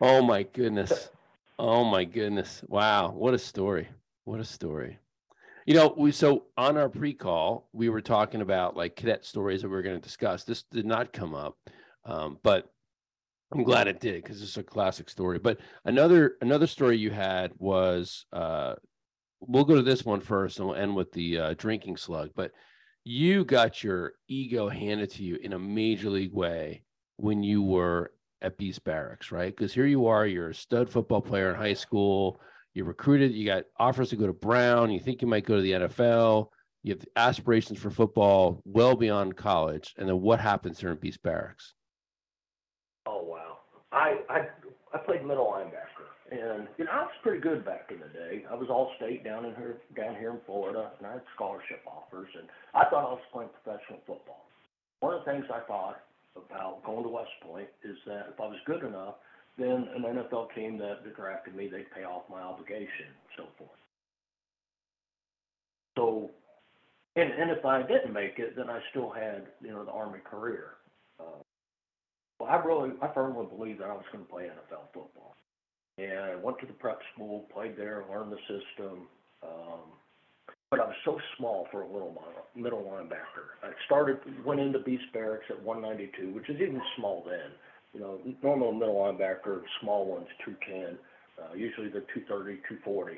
Oh my goodness. Oh my goodness. Wow. What a story. What a story. You know, we so on our pre-call, we were talking about like cadet stories that we were going to discuss. This did not come up, um, but I'm glad it did because it's a classic story. But another another story you had was, uh, we'll go to this one first and we'll end with the uh, drinking slug. But you got your ego handed to you in a major league way when you were at Beast Barracks, right? Because here you are, you're a stud football player in high school, you're recruited, you got offers to go to Brown, you think you might go to the N F L, you have aspirations for football well beyond college, and then what happens here in Beast Barracks? Oh, wow. I I, I played middle linebacker, and you know, I was pretty good back in the day. I was all-state down in here, down here in Florida, and I had scholarship offers, and I thought I was playing professional football. One of the things I thought about going to West Point is that if I was good enough, then an N F L team that drafted me, they'd pay off my obligation and so forth. So, and, and if I didn't make it, then I still had, you know, the Army career. Uh, well, I really, I firmly believed that I was going to play N F L football. And I went to the prep school, played there, learned the system. Um, but I was so small for a little middle linebacker. I started, went into Beast Barracks at one ninety-two, which is even small then. You know, normal middle linebacker, small ones, two ten. Uh, usually they're two thirty, two forty.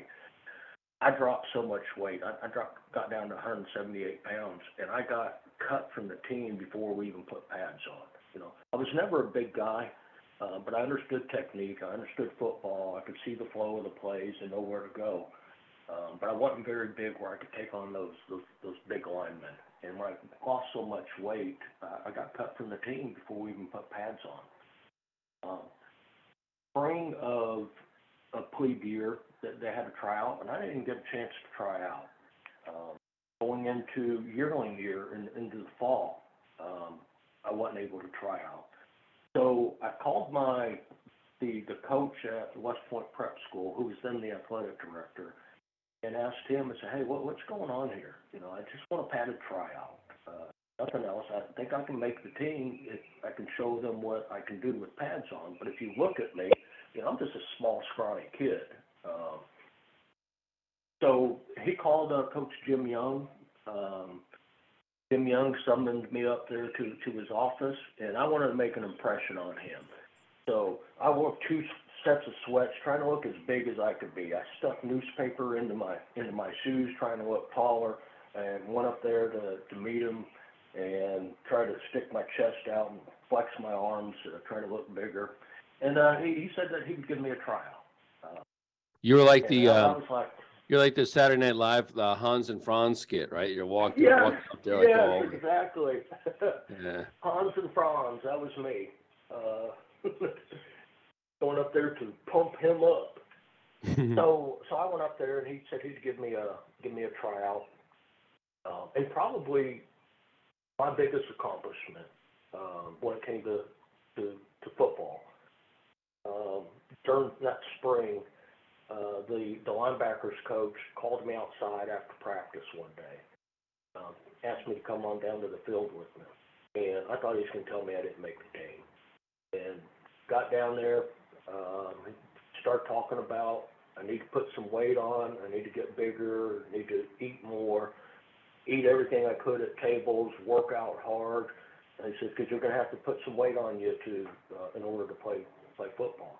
I dropped so much weight. I, I dropped, got down to one seventy-eight pounds, and I got cut from the team before we even put pads on. You know, I was never a big guy. Uh, but I understood technique, I understood football, I could see the flow of the plays and know where to go. Um, but I wasn't very big where I could take on those those, those big linemen. And when I lost so much weight, uh, I got cut from the team before we even put pads on. Um, spring of a plebe year, that they had a tryout, and I didn't get a chance to try out. Um, going into yearling year, in, into the fall, um, I wasn't able to try out. So I called my the, the coach at West Point Prep School, who was then the athletic director, and asked him, I said, hey, what, what's going on here? You know, I just want a padded tryout. Uh, nothing else. I think I can make the team if I can show them what I can do with pads on. But if you look at me, you know, I'm just a small, scrawny kid. Um, so he called uh, Coach Jim Young. Um, Jim Young summoned me up there to, to his office, and I wanted to make an impression on him. So I wore two sets of sweats, trying to look as big as I could be. I stuck newspaper into my into my shoes, trying to look taller, and went up there to, to meet him and try to stick my chest out and flex my arms, uh, try to look bigger. And uh, he, he said that he would give me a trial. Uh, you were like the... Uh... I was like, you're like the Saturday Night Live, the Hans and Franz skit, right? You're walking, yeah, walking up there. Yeah, like, oh, exactly. Yeah. Hans and Franz, that was me. Uh, going up there to pump him up. so so I went up there, and he said he'd give me a, give me a tryout. Um, and probably my biggest accomplishment um, when it came to to, to football. Um, during that spring, uh, the, the linebackers coach called me outside after practice one day, um, asked me to come on down to the field with him. And I thought he was going to tell me I didn't make the team. And got down there, um, started talking about, I need to put some weight on, I need to get bigger, I need to eat more, eat everything I could at tables, work out hard. And he says, because you're going to have to put some weight on you to, uh, in order to play play football.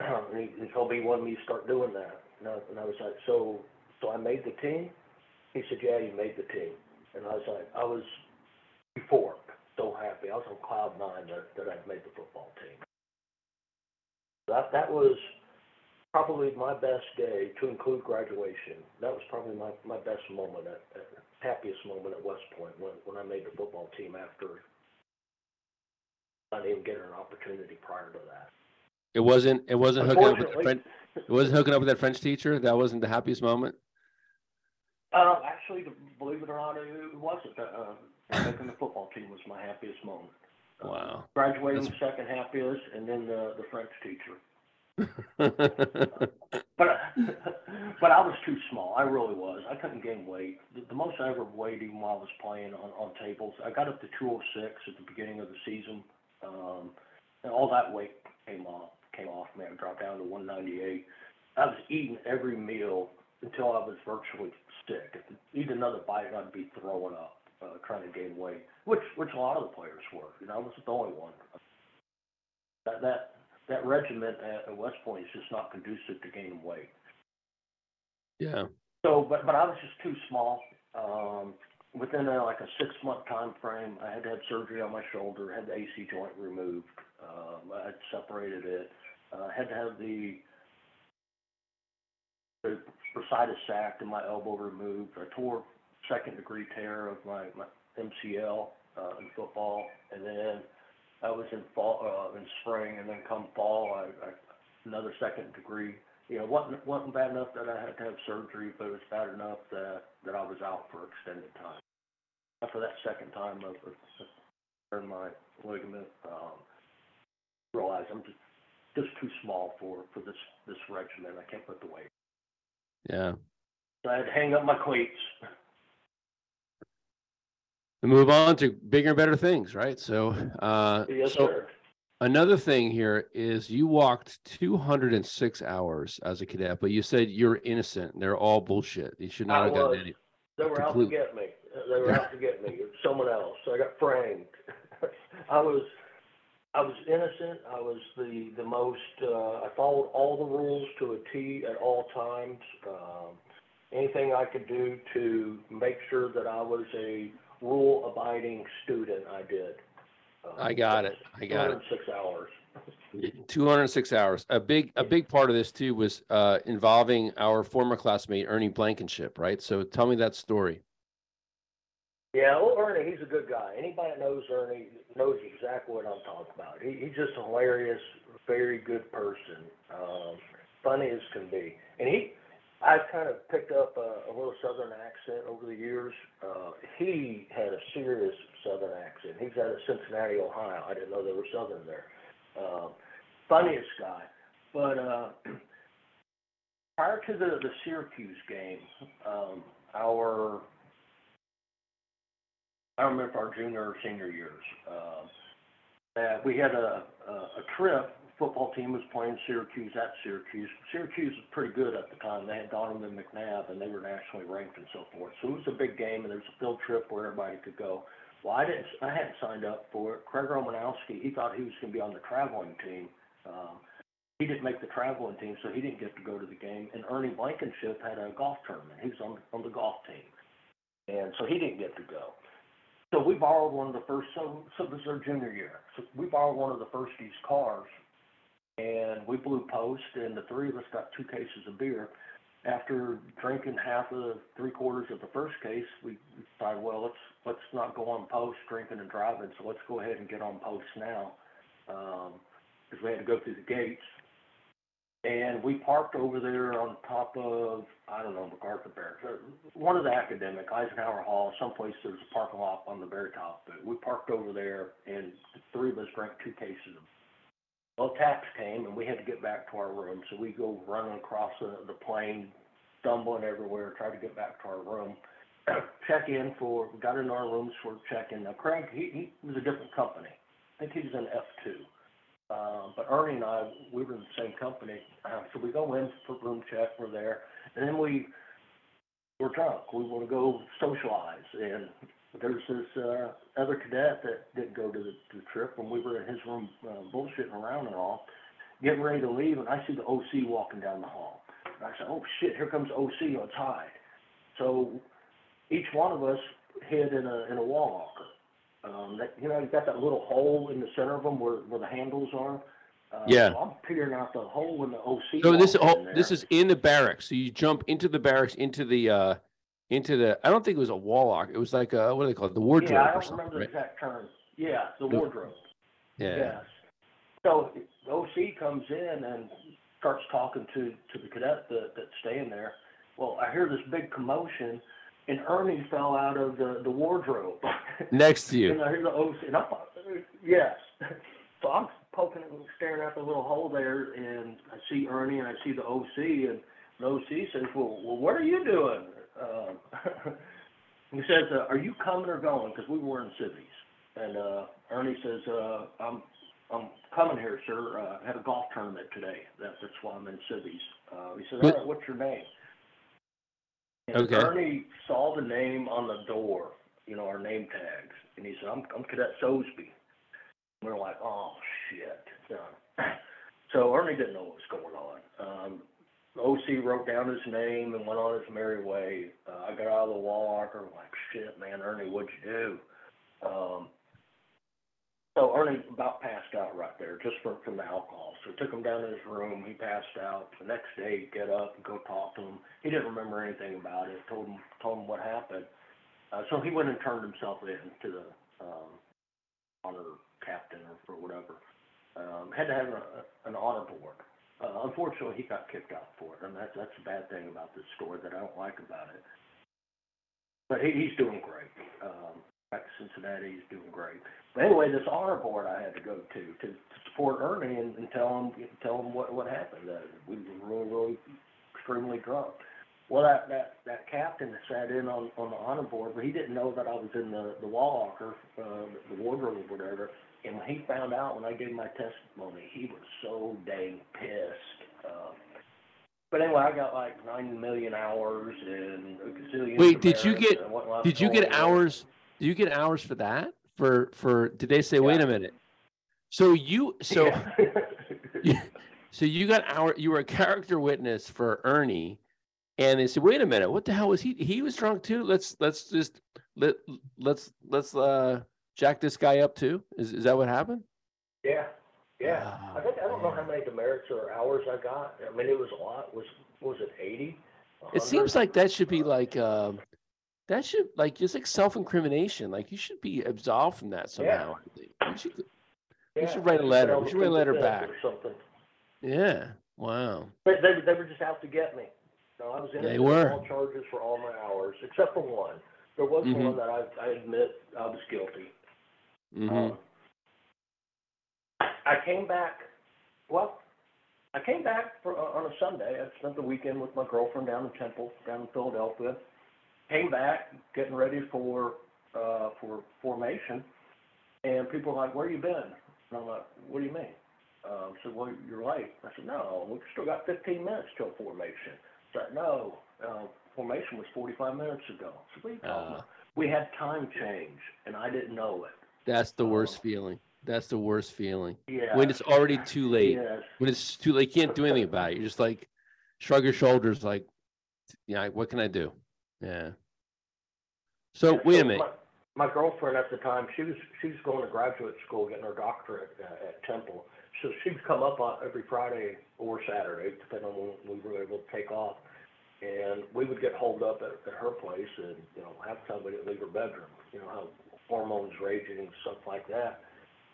And he, he told me he wanted me to start doing that. And I, and I was like, so so I made the team? He said, yeah, you made the team. And I was like, I was before, so happy. I was on cloud nine that, that I'd made the football team. That that was probably my best day, to include graduation. That was probably my, my best moment, at, at, happiest moment at West Point, when, when I made the football team after I didn't get an opportunity prior to that. It wasn't it wasn't hooking up with the French, it wasn't hooking up with that French teacher. That wasn't the happiest moment. Uh, actually, believe it or not, it wasn't. Uh, making the football team was my happiest moment. Wow! Uh, graduating That's... second happiest, and then the, the French teacher. uh, but but I was too small. I really was. I couldn't gain weight. The, the most I ever weighed, even while I was playing on, on tables, I got up to two oh six at the beginning of the season, um, and all that weight came off. Came off, man. I dropped down to one ninety-eight. I was eating every meal until I was virtually sick. If I eat another bite, and I'd be throwing up. Uh, trying to gain weight, which which a lot of the players were. You know, I wasn't the only one. That that, that regiment at West Point is just not conducive to gaining weight. Yeah. So, but but I was just too small. Um, within a, like a six month time frame, I had to have surgery on my shoulder, had the A C joint removed, um, I had separated it, uh, had to have the the bursitis sac in my elbow removed. I tore second-degree tear of my, my M C L uh, in football, and then I was in fall uh, in spring, and then come fall, I, I, another second-degree. You know, wasn't wasn't bad enough that I had to have surgery, but it was bad enough that, that I was out for extended time. After that second time, I turned my ligament. Um, realized I'm just just too small for, for this this regimen. I can't put the weight. Yeah. So I had to hang up my cleats. We move on to bigger and better things, right? So, uh, yes, so sir. Another thing here is you walked two hundred six hours as a cadet, but you said you're innocent. They're all bullshit. You should not I have was. done any. They were Complete. out to get me. They were out to get me. It was someone else. I got framed. I was, I was innocent. I was the the most. Uh, I followed all the rules to a T at all times. Um, anything I could do to make sure that I was a rule-abiding student, I did. Um, I got it. I got it. two hundred six hours. two hundred six hours. A big, a big part of this too was uh, involving our former classmate Ernie Blankenship, right? So tell me that story. Yeah, well, Ernie, he's a good guy. Anybody that knows Ernie knows exactly what I'm talking about. He, he's just a hilarious, very good person, um, funny as can be, and he. I've kind of picked up a, a little Southern accent over the years. Uh, he had a serious Southern accent. He's out of Cincinnati, Ohio. I didn't know they were Southern there. Um, funniest guy. But uh, prior to the, the Syracuse game, um, our, I don't remember if our junior or senior years, uh, that we had a, a, a trip. Football team was playing Syracuse at Syracuse. Syracuse was pretty good at the time. They had Donovan McNabb, and they were nationally ranked and so forth. So it was a big game, and there was a field trip where everybody could go. Well, I didn't. I hadn't signed up for it. Craig Romanowski, he thought he was going to be on the traveling team. Um, he didn't make the traveling team, so he didn't get to go to the game. And Ernie Blankenship had a golf tournament. He was on, on the golf team, and so he didn't get to go. So we borrowed one of the first. So, so this is our junior year. So we borrowed one of the firsties' cars. And we blew post, and the three of us got two cases of beer. After drinking half of the three quarters of the first case, we decided, well, let's let's not go on post drinking and driving, so let's go ahead and get on post now, because um, we had to go through the gates. And we parked over there on top of, I don't know, MacArthur Barracks, one of the academic, Eisenhower Hall, someplace there's a parking lot on the very top. But we parked over there, and the three of us drank two cases of. Well, taps came, and we had to get back to our room. So we go running across the, the plane, stumbling everywhere, trying to get back to our room. Check in for, got in our rooms for check in. Now, Craig, he, he was a different company. I think he was in F two. Uh, but Ernie and I, we were in the same company. Uh, so we go in for room check, we're there. And then we were drunk. We want to go socialize. And there's this uh, other cadet that didn't go to the, the trip when we were in his room uh, bullshitting around and all, getting ready to leave. And I see the O C walking down the hall. And I said, oh, shit, here comes O C on tide. So each one of us hid in a in a wall locker. Um, that, you know, you've got that little hole in the center of them where, where the handles are. Uh, yeah. So I'm peering out the hole in the O C. So this, oh, this is in the barracks. So you jump into the barracks, into the, uh, into the, I don't think it was a wall locker. It was like, a, what do they call it? The wardrobe. Yeah, I don't remember the right? exact term. Yeah, the wardrobe. Yeah. Yes. So the O C comes in and starts talking to, to the cadet that, that's staying there. Well, I hear this big commotion. And Ernie fell out of the, the wardrobe. Next to you. And I hear the O C, and I'm like, yes. So I'm poking and staring at the little hole there, and I see Ernie, and I see the O C, and the O C says, well, well what are you doing? Uh, he says, uh, are you coming or going? Because we were in civvies. And uh, Ernie says, uh, I'm I'm coming here, sir. Uh, I had a golf tournament today. That, that's why I'm in civvies. Uh, he says, all right, what's your name? And okay. Ernie saw the name on the door, you know, our name tags, and he said, I'm, I'm Cadet Sosby. And we were like, oh, shit. So Ernie didn't know what was going on. Um, the O C wrote down his name and went on his merry way. Uh, I got out of the wall locker, like, shit, man, Ernie, what'd you do? Um, so Ernie about passed out right there just from, from the alcohol. So we took him down to his room. He passed out. The next day, he'd get up and go talk to him. He didn't remember anything about it. Told him told him what happened. Uh, so he went and turned himself in to the um, honor captain or, or whatever. Um, had to have a, an honor board. Uh, unfortunately, he got kicked out for it. And that's, that's the bad thing about this story that I don't like about it. But he, he's doing great. Um, back to Cincinnati, he's doing great. But anyway, this honor board I had to go to to, to support Ernie and, and tell him tell him what, what happened. Uh, we were really, really extremely drunk. Well, that, that, that captain sat in on, on the honor board, but he didn't know that I was in the, the wall locker, uh, the wardrobe or whatever. And when he found out when I gave my testimony, he was so dang pissed. Uh, But anyway, I got like nine million hours and a gazillion. Wait, did you get did you get hours? Do you get hours for that? For for did they say? Yeah. Wait a minute. So you so, yeah. you, so you got hour. You were a character witness for Ernie, and they said, wait a minute. What the hell was he? He was drunk too. Let's let's just let let's let's uh jack this guy up too. Is is that what happened? Yeah, yeah. Oh, I think I don't man. know how many demerits or hours I got. I mean, it was a lot. Was was it eighty? It seems like that should be like. Um, That should, like, just like self-incrimination. Like, you should be absolved from that somehow. Yeah. We should, we yeah. should write a letter. We should write a letter back. Or something. Yeah. Wow. But they, they were just out to get me. No, I was in they were. all charges for all my hours, except for one. There was mm-hmm. one that I, I admit I was guilty. Mm-hmm. Um, I came back, well, I came back for, uh, on a Sunday. I spent the weekend with my girlfriend down in Temple, down in Philadelphia. Came back, getting ready for uh, for formation, and people were like, where you been? And I'm like, what do you mean? Um, I said, well, you're late. I said, no, we've still got fifteen minutes till formation. I said, no, uh, formation was forty-five minutes ago. So what are you talking about? We had time change, and I didn't know it. That's the worst um, feeling. That's the worst feeling. Yeah. When it's already too late. Yes. When it's too late, you can't do anything about it. You're just like, shrug your shoulders, like, yeah, what can I do? Yeah. So yeah, wait so a minute. My, my girlfriend at the time, she was she was going to graduate school, getting her doctorate uh, at Temple. So she'd come up on every Friday or Saturday, depending on when we were able to take off, and we would get holed up at, at her place, and you know, half the time we didn't leave her bedroom. You know how hormones raging and stuff like that.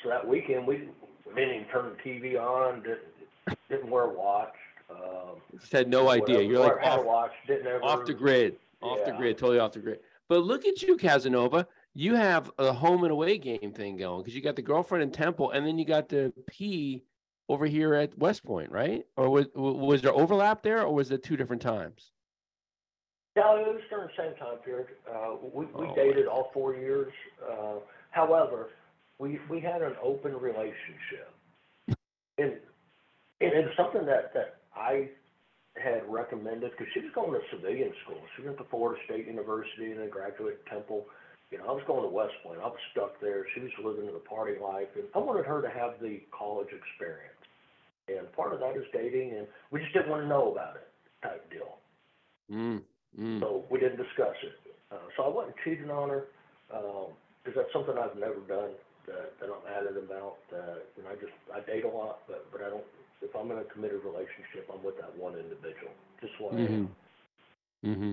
So that weekend we didn't even turn the T V on, didn't didn't wear a watch. Um, just had no idea. Whatever. You're like off, watch, ever, off the grid, yeah. off the grid, totally off the grid. But look at you, Casanova. You have a home and away game thing going because you got the girlfriend in Temple, and then you got the P over here at West Point, right? Or was was there overlap there, or was it two different times? No, it was during the same time period. Uh, we we oh, dated all four years. Uh, however, we we had an open relationship, and and it's something that that I had recommended because she was going to civilian school. She went to Florida State University and then graduated Temple. You know, I was going to West Point. I was stuck there. She was living the party life, and I wanted her to have the college experience. And part of that is dating, and we just didn't want to know about it type deal. Mm, mm. So we didn't discuss it. Uh, so I wasn't cheating on her because um, that's something I've never done that, that I'm adamant about. Uh, and I just I date a lot, but, but I don't. If I'm in a committed relationship, I'm with that one individual, just one. Mm-hmm. Mm-hmm.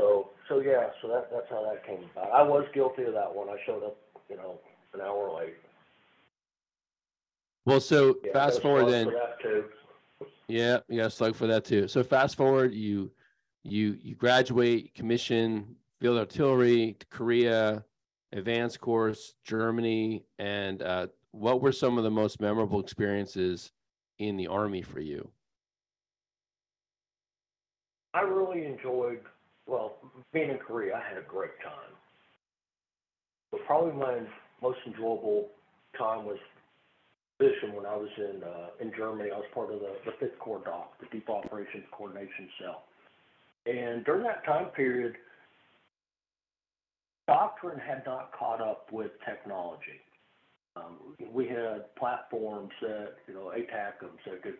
So, so yeah, so that, that's how that came about. I was guilty of that one. I showed up, you know, an hour late. Well, so yeah, fast forward then. For that too. Yeah, yeah, slug for that too. So fast forward, you, you, you graduate, commission, field artillery, Korea, advanced course, Germany, and uh, what were some of the most memorable experiences in the Army for you? I really enjoyed, well, being in Korea, I had a great time. But probably my most enjoyable time was fishing when I was in uh, in Germany. I was part of the, the Fifth Corps D O C, the Deep Operations Coordination Cell. And during that time period, doctrine had not caught up with technology. Um, we had platforms that, you know, ATACMS that could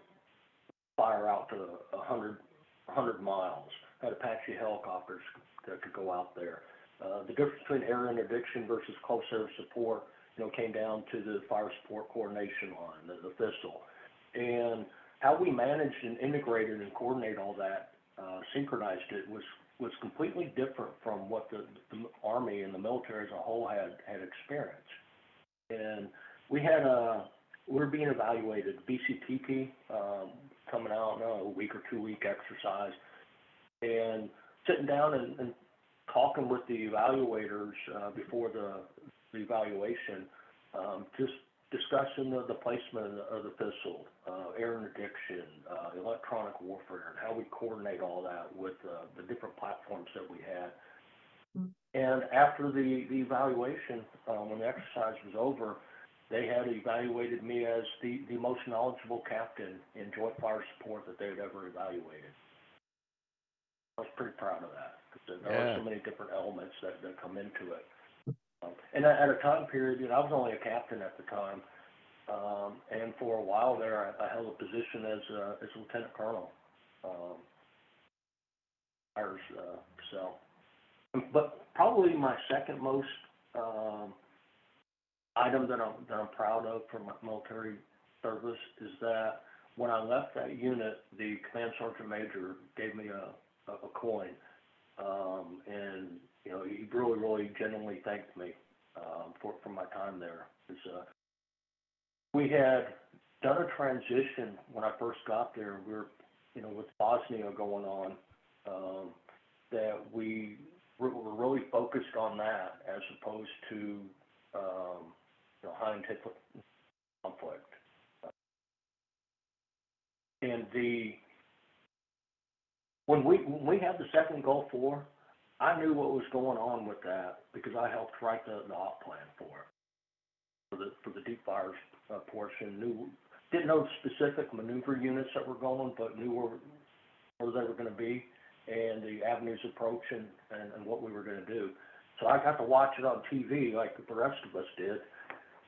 fire out to one hundred, one hundred miles. Had Apache helicopters that could go out there. Uh, the difference between air interdiction versus close air support, you know, came down to the fire support coordination line, the, the FISL. And how we managed and integrated and coordinated all that, uh, synchronized it, was, was completely different from what the, the Army and the military as a whole had, had experienced. And we had a, we were being evaluated, B C T P, um, coming out, I don't know, a week or two week exercise, and sitting down and, and talking with the evaluators uh, before the, the evaluation, um, just discussing the, the placement of the FISL, uh, air interdiction, uh, electronic warfare, and how we coordinate all that with uh, the different platforms that we had. And after the, the evaluation, uh, when the exercise was over, they had evaluated me as the, the most knowledgeable captain in joint fire support that they had ever evaluated. I was pretty proud of that because there yeah. are so many different elements that, that come into it. Um, and at a time period, you know, I was only a captain at the time, um, and for a while there, I, I held a position as uh, as lieutenant colonel. Um, ours, uh, so. But probably my second most um, item that I'm, that I'm proud of from my military service is that when I left that unit, the command sergeant major gave me a, a, a coin, um, and you know he really, really genuinely thanked me um, for for my time there. Uh, we had done a transition when I first got there. We were, you know, with Bosnia going on, um, that we. We're really focused on that as opposed to um, you know, high intensity conflict. And the when we when we had the second Gulf War, I knew what was going on with that because I helped write the, the op plan for it for the for the deep fires uh, portion. Knew didn't know specific maneuver units that were going, but knew where where they were going to be. And the avenues approach and, and, and what we were going to do. So I got to watch it on T V like the rest of us did,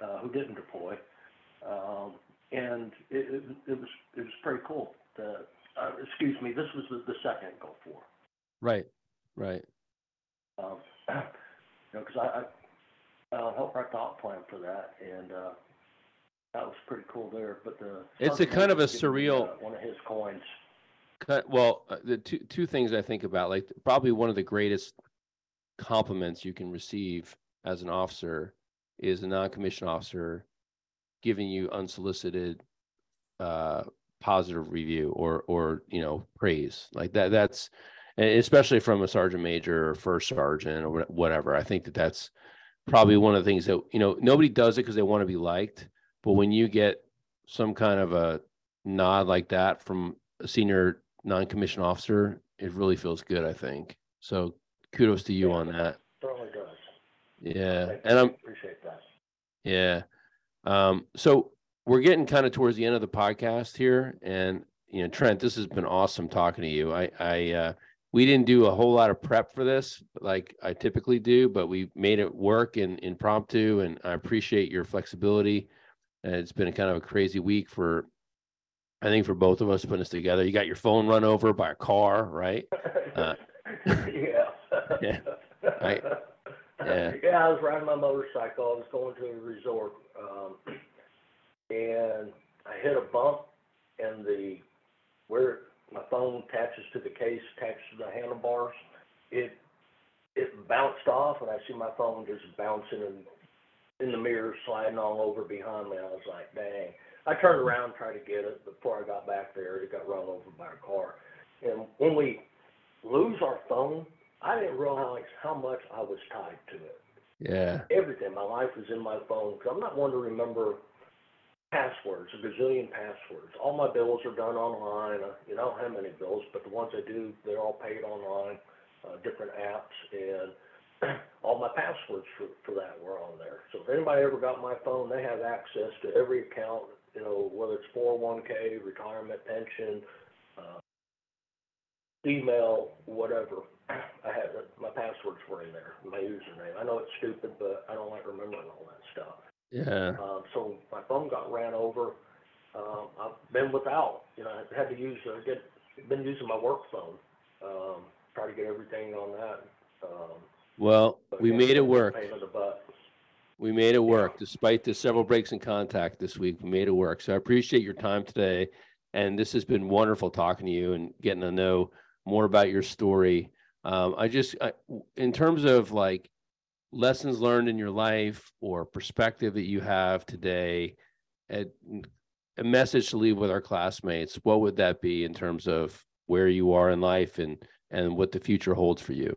uh, who didn't deploy. Um, and it, it, it was it was pretty cool. To, uh, excuse me, this was the, the second Gulf War. Right, right. Um, you know, because I, I uh, helped write the op plan for that, and uh, that was pretty cool there. But the it's a kind of a surreal uh, one of his coins. Well, the two two things I think about, like probably one of the greatest compliments you can receive as an officer is a non-commissioned officer giving you unsolicited uh, positive review or, or, you know, praise like that. That's, especially from a sergeant major or first sergeant or whatever. I think that that's probably one of the things that, you know, nobody does it because they want to be liked. But when you get some kind of a nod like that from a senior non-commissioned officer, it really feels good, I think. So kudos to you yeah, on that. Certainly does. Yeah. I and I appreciate that. Yeah. Um, so we're getting kind of towards the end of the podcast here. And, you know, Trent, this has been awesome talking to you. I, I, uh, we didn't do a whole lot of prep for this like I typically do, but we made it work and impromptu, and I appreciate your flexibility. And it's been a kind of a crazy week for, I think, for both of us putting this together. You got your phone run over by a car, right? Uh, yeah. yeah. I, yeah. Yeah, I was riding my motorcycle. I was going to a resort, um, and I hit a bump in the, where my phone attaches to the case, attaches to the handlebars. It it bounced off, and I see my phone just bouncing and in the mirror, sliding all over behind me. I was like, dang. I turned around and tried to get it. Before I got back there, it got run over by a car. And when we lose our phone, I didn't realize how much I was tied to it. Yeah. Everything. My life was in my phone, because I'm not one to remember passwords, a gazillion passwords. All my bills are done online. You know, I don't have many bills, but the ones I do, they're all paid online, uh, different apps, and all my passwords for, for that were on there. So if anybody ever got my phone, they have access to every account, you know, whether it's four oh one k, retirement, pension, uh, email, whatever. I had my passwords were in there, my username. I know it's stupid, but I don't like remembering all that stuff. Yeah. Um, so my phone got ran over. Um, I've been without, you know, I had to use, I get, been using my work phone, um, try to get everything on that. Um, Well, we made it work. We made it work. Despite the several breaks in contact this week, we made it work. So I appreciate your time today. And this has been wonderful talking to you and getting to know more about your story. Um, I just, I, in terms of like lessons learned in your life or perspective that you have today, a, a message to leave with our classmates, what would that be in terms of where you are in life and, and what the future holds for you?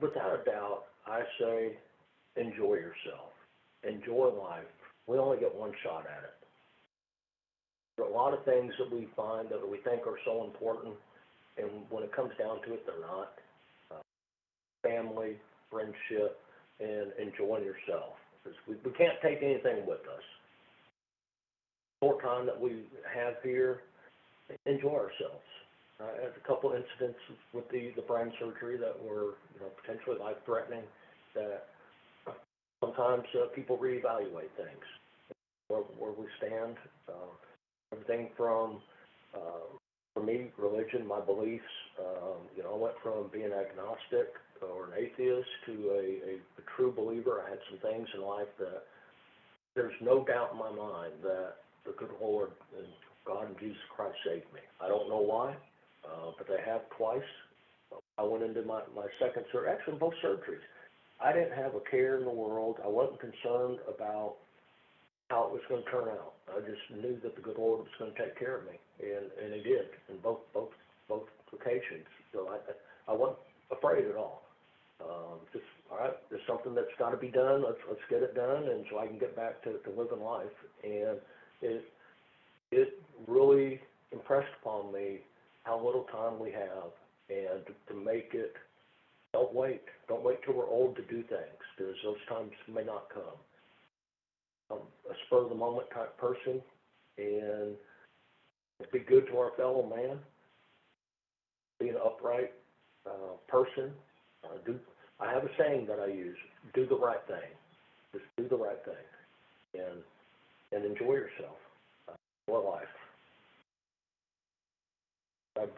Without a doubt, I say enjoy yourself. Enjoy life. We only get one shot at it. There are a lot of things that we find that we think are so important, and when it comes down to it, they're not. Uh, family, friendship, and enjoying yourself. Because we, we can't take anything with us. The short time that we have here, enjoy ourselves. Uh, I had a couple incidents with the, the brain surgery that were, you know, potentially life-threatening, that sometimes uh, people reevaluate things, where, where we stand. Uh, everything from, uh, for me, religion, my beliefs. Um, you know, I went from being agnostic or an atheist to a, a, a true believer. I had some things in life that there's no doubt in my mind that the good Lord and God and Jesus Christ saved me. I don't know why. Uh, but they have twice. I went into my, my second surgery, actually both surgeries. I didn't have a care in the world. I wasn't concerned about how it was going to turn out. I just knew that the good Lord was going to take care of me, and, and he did in both both both occasions. So I I wasn't afraid at all. Um, just, all right, there's something that's got to be done. Let's let's get it done, and so I can get back to, to living life. And it it really impressed upon me how little time we have, and to make it, don't wait. Don't wait till we're old to do things, because those times may not come. I'm a spur-of-the-moment type person, and be good to our fellow man, be an upright uh, person. Uh, do, I have a saying that I use, do the right thing. Just do the right thing, and, and enjoy yourself, uh, enjoy life.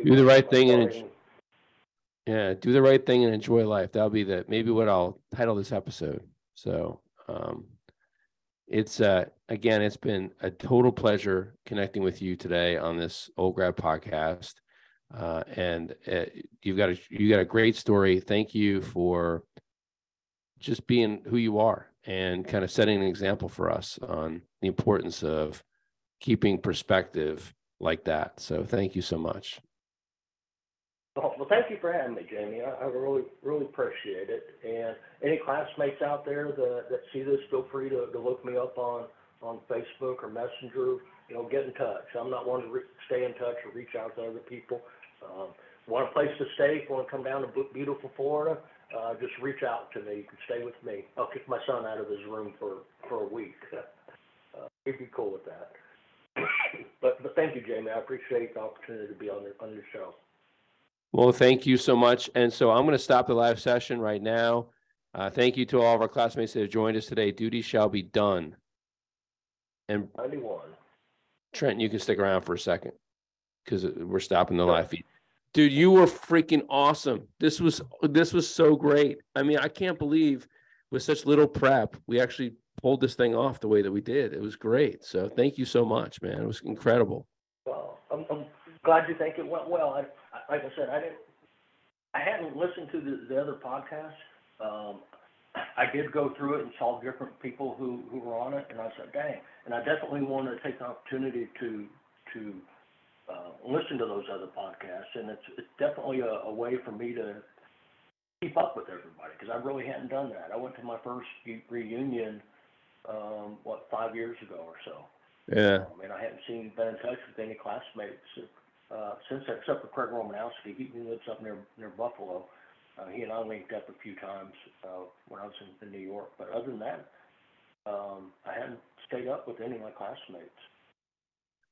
Do the right thing and enjoy, yeah, do the right thing and enjoy life. That'll be the maybe what I'll title this episode. So um, it's uh, again, it's been a total pleasure connecting with you today on this Old Grab podcast, uh, and uh, you've got a you got a great story. Thank you for just being who you are and kind of setting an example for us on the importance of keeping perspective like that. So thank you so much. Well, well thank you for having me, Jamie. I, I really, really appreciate it. And any classmates out there that, that see this, feel free to, to look me up on, on Facebook or Messenger. You know, get in touch. I'm not one to re- stay in touch or reach out to other people. Um, want a place to stay? If you want to come down to beautiful Florida, uh, just reach out to me. You can stay with me. I'll kick my son out of his room for, for a week. Uh, he'd be cool with that. But, but thank you, Jamie. I appreciate the opportunity to be on your, on your show. Well, thank you so much. And so I'm going to stop the live session right now. Uh, thank you to all of our classmates that have joined us today. Duty shall be done. And ninety-one. Trent, you can stick around for a second because we're stopping the sure. live feed. Dude, you were freaking awesome. This was this was so great. I mean, I can't believe with such little prep, we actually pulled this thing off the way that we did. It was great. So thank you so much, man. It was incredible. Well, I'm, I'm glad you think it went well. I, I, like I said, I didn't, I hadn't listened to the, the other podcast. Um, I did go through it and saw different people who, who were on it, and I said, dang. And I definitely want to take the opportunity to to uh, listen to those other podcasts, and it's, it's definitely a, a way for me to keep up with everybody because I really hadn't done that. I went to my first reunion, um, what, five years ago or so. Yeah. Um, and I haven't seen been in touch with any classmates uh, since then, except for Craig Romanowski. He lives up near near Buffalo. Uh, he and I linked up a few times uh, when I was in, in New York. But other than that, um, I hadn't stayed up with any of my classmates.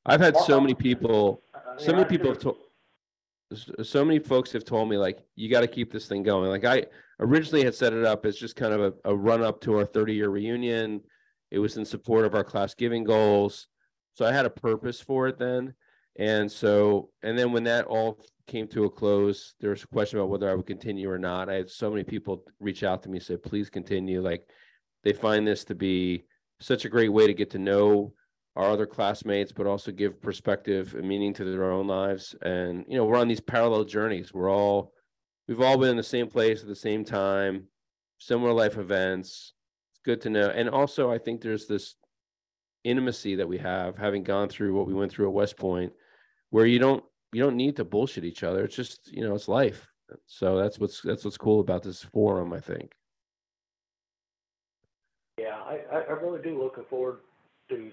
I've had so many people, so many people have told, so many folks have told me, like, you got to keep this thing going. Like, I originally had set it up as just kind of a, a run-up to our thirty-year reunion. It was in support of our class giving goals. So I had a purpose for it then. And so, and then when that all came to a close, there was a question about whether I would continue or not. I had so many people reach out to me and say, please continue. Like, they find this to be such a great way to get to know our other classmates, but also give perspective and meaning to their own lives. And, you know, we're on these parallel journeys. We're all, we've all been in the same place at the same time, similar life events. It's good to know. And also, I think there's this intimacy that we have, having gone through what we went through at West Point, where you don't you don't need to bullshit each other. It's just, you know, it's life. So that's what's that's what's cool about this forum, I think. Yeah, I, I really do looking forward to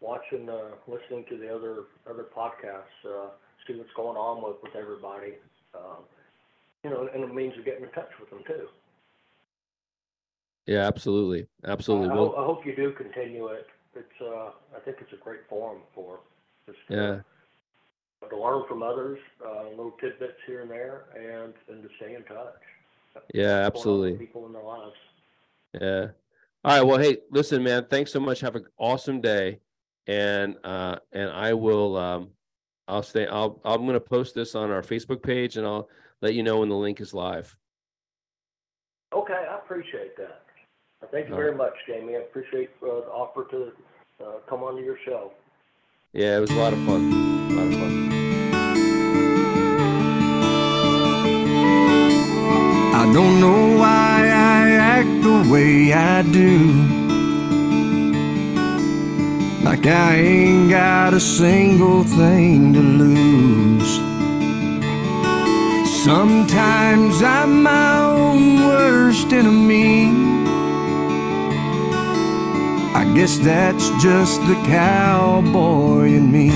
watching, uh, listening to the other other podcasts, uh, see what's going on with, with everybody, um, you know, and it means you're getting in touch with them too. Yeah, absolutely, absolutely. I, well, I hope you do continue it. It's, uh, I think it's a great forum for just to, yeah. to learn from others, uh, little tidbits here and there, and, and to stay in touch. Yeah, absolutely. People in their lives. Yeah. All right. Well, hey, listen, man. Thanks so much. Have an awesome day, and uh, and I will. Um, I'll stay. I'll. I'm going to post this on our Facebook page, and I'll let you know when the link is live. Okay, I appreciate that. Thank you very much, Jamie. I appreciate uh, the offer to uh, come onto your show. Yeah, it was a lot of fun. A lot of fun. I don't know why I act the way I do. Like I ain't got a single thing to lose. Sometimes I'm my own worst enemy. I guess that's just the cowboy in me.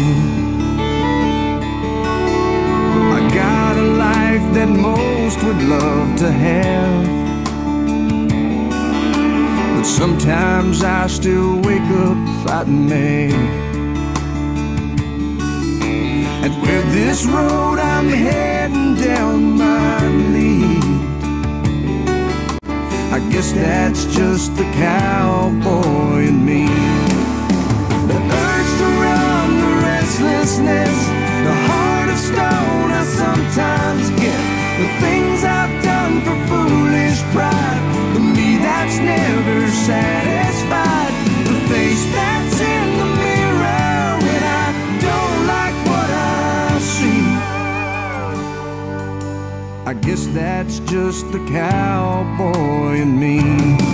I got a life that most would love to have, but sometimes I still wake up fighting me. And where this road I'm heading down might lead, I guess that's just the cowboy in me. The urge to run, the restlessness, the heart of stone I sometimes get. The things I've done for foolish pride, the me that's never satisfied, the face that's in the mirror when I don't like what I see. I guess that's just the cowboy in me.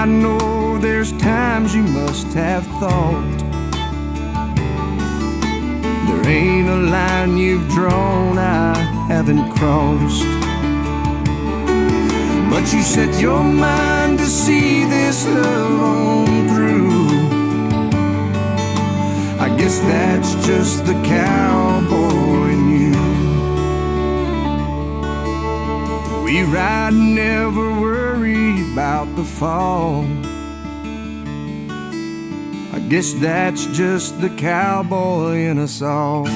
I know there's times you must have thought there ain't a line you've drawn I haven't crossed. But you set your mind to see this love on through. I guess that's just the cowboy in you. We ride and never worry about the fall. I guess that's just the cowboy in us all.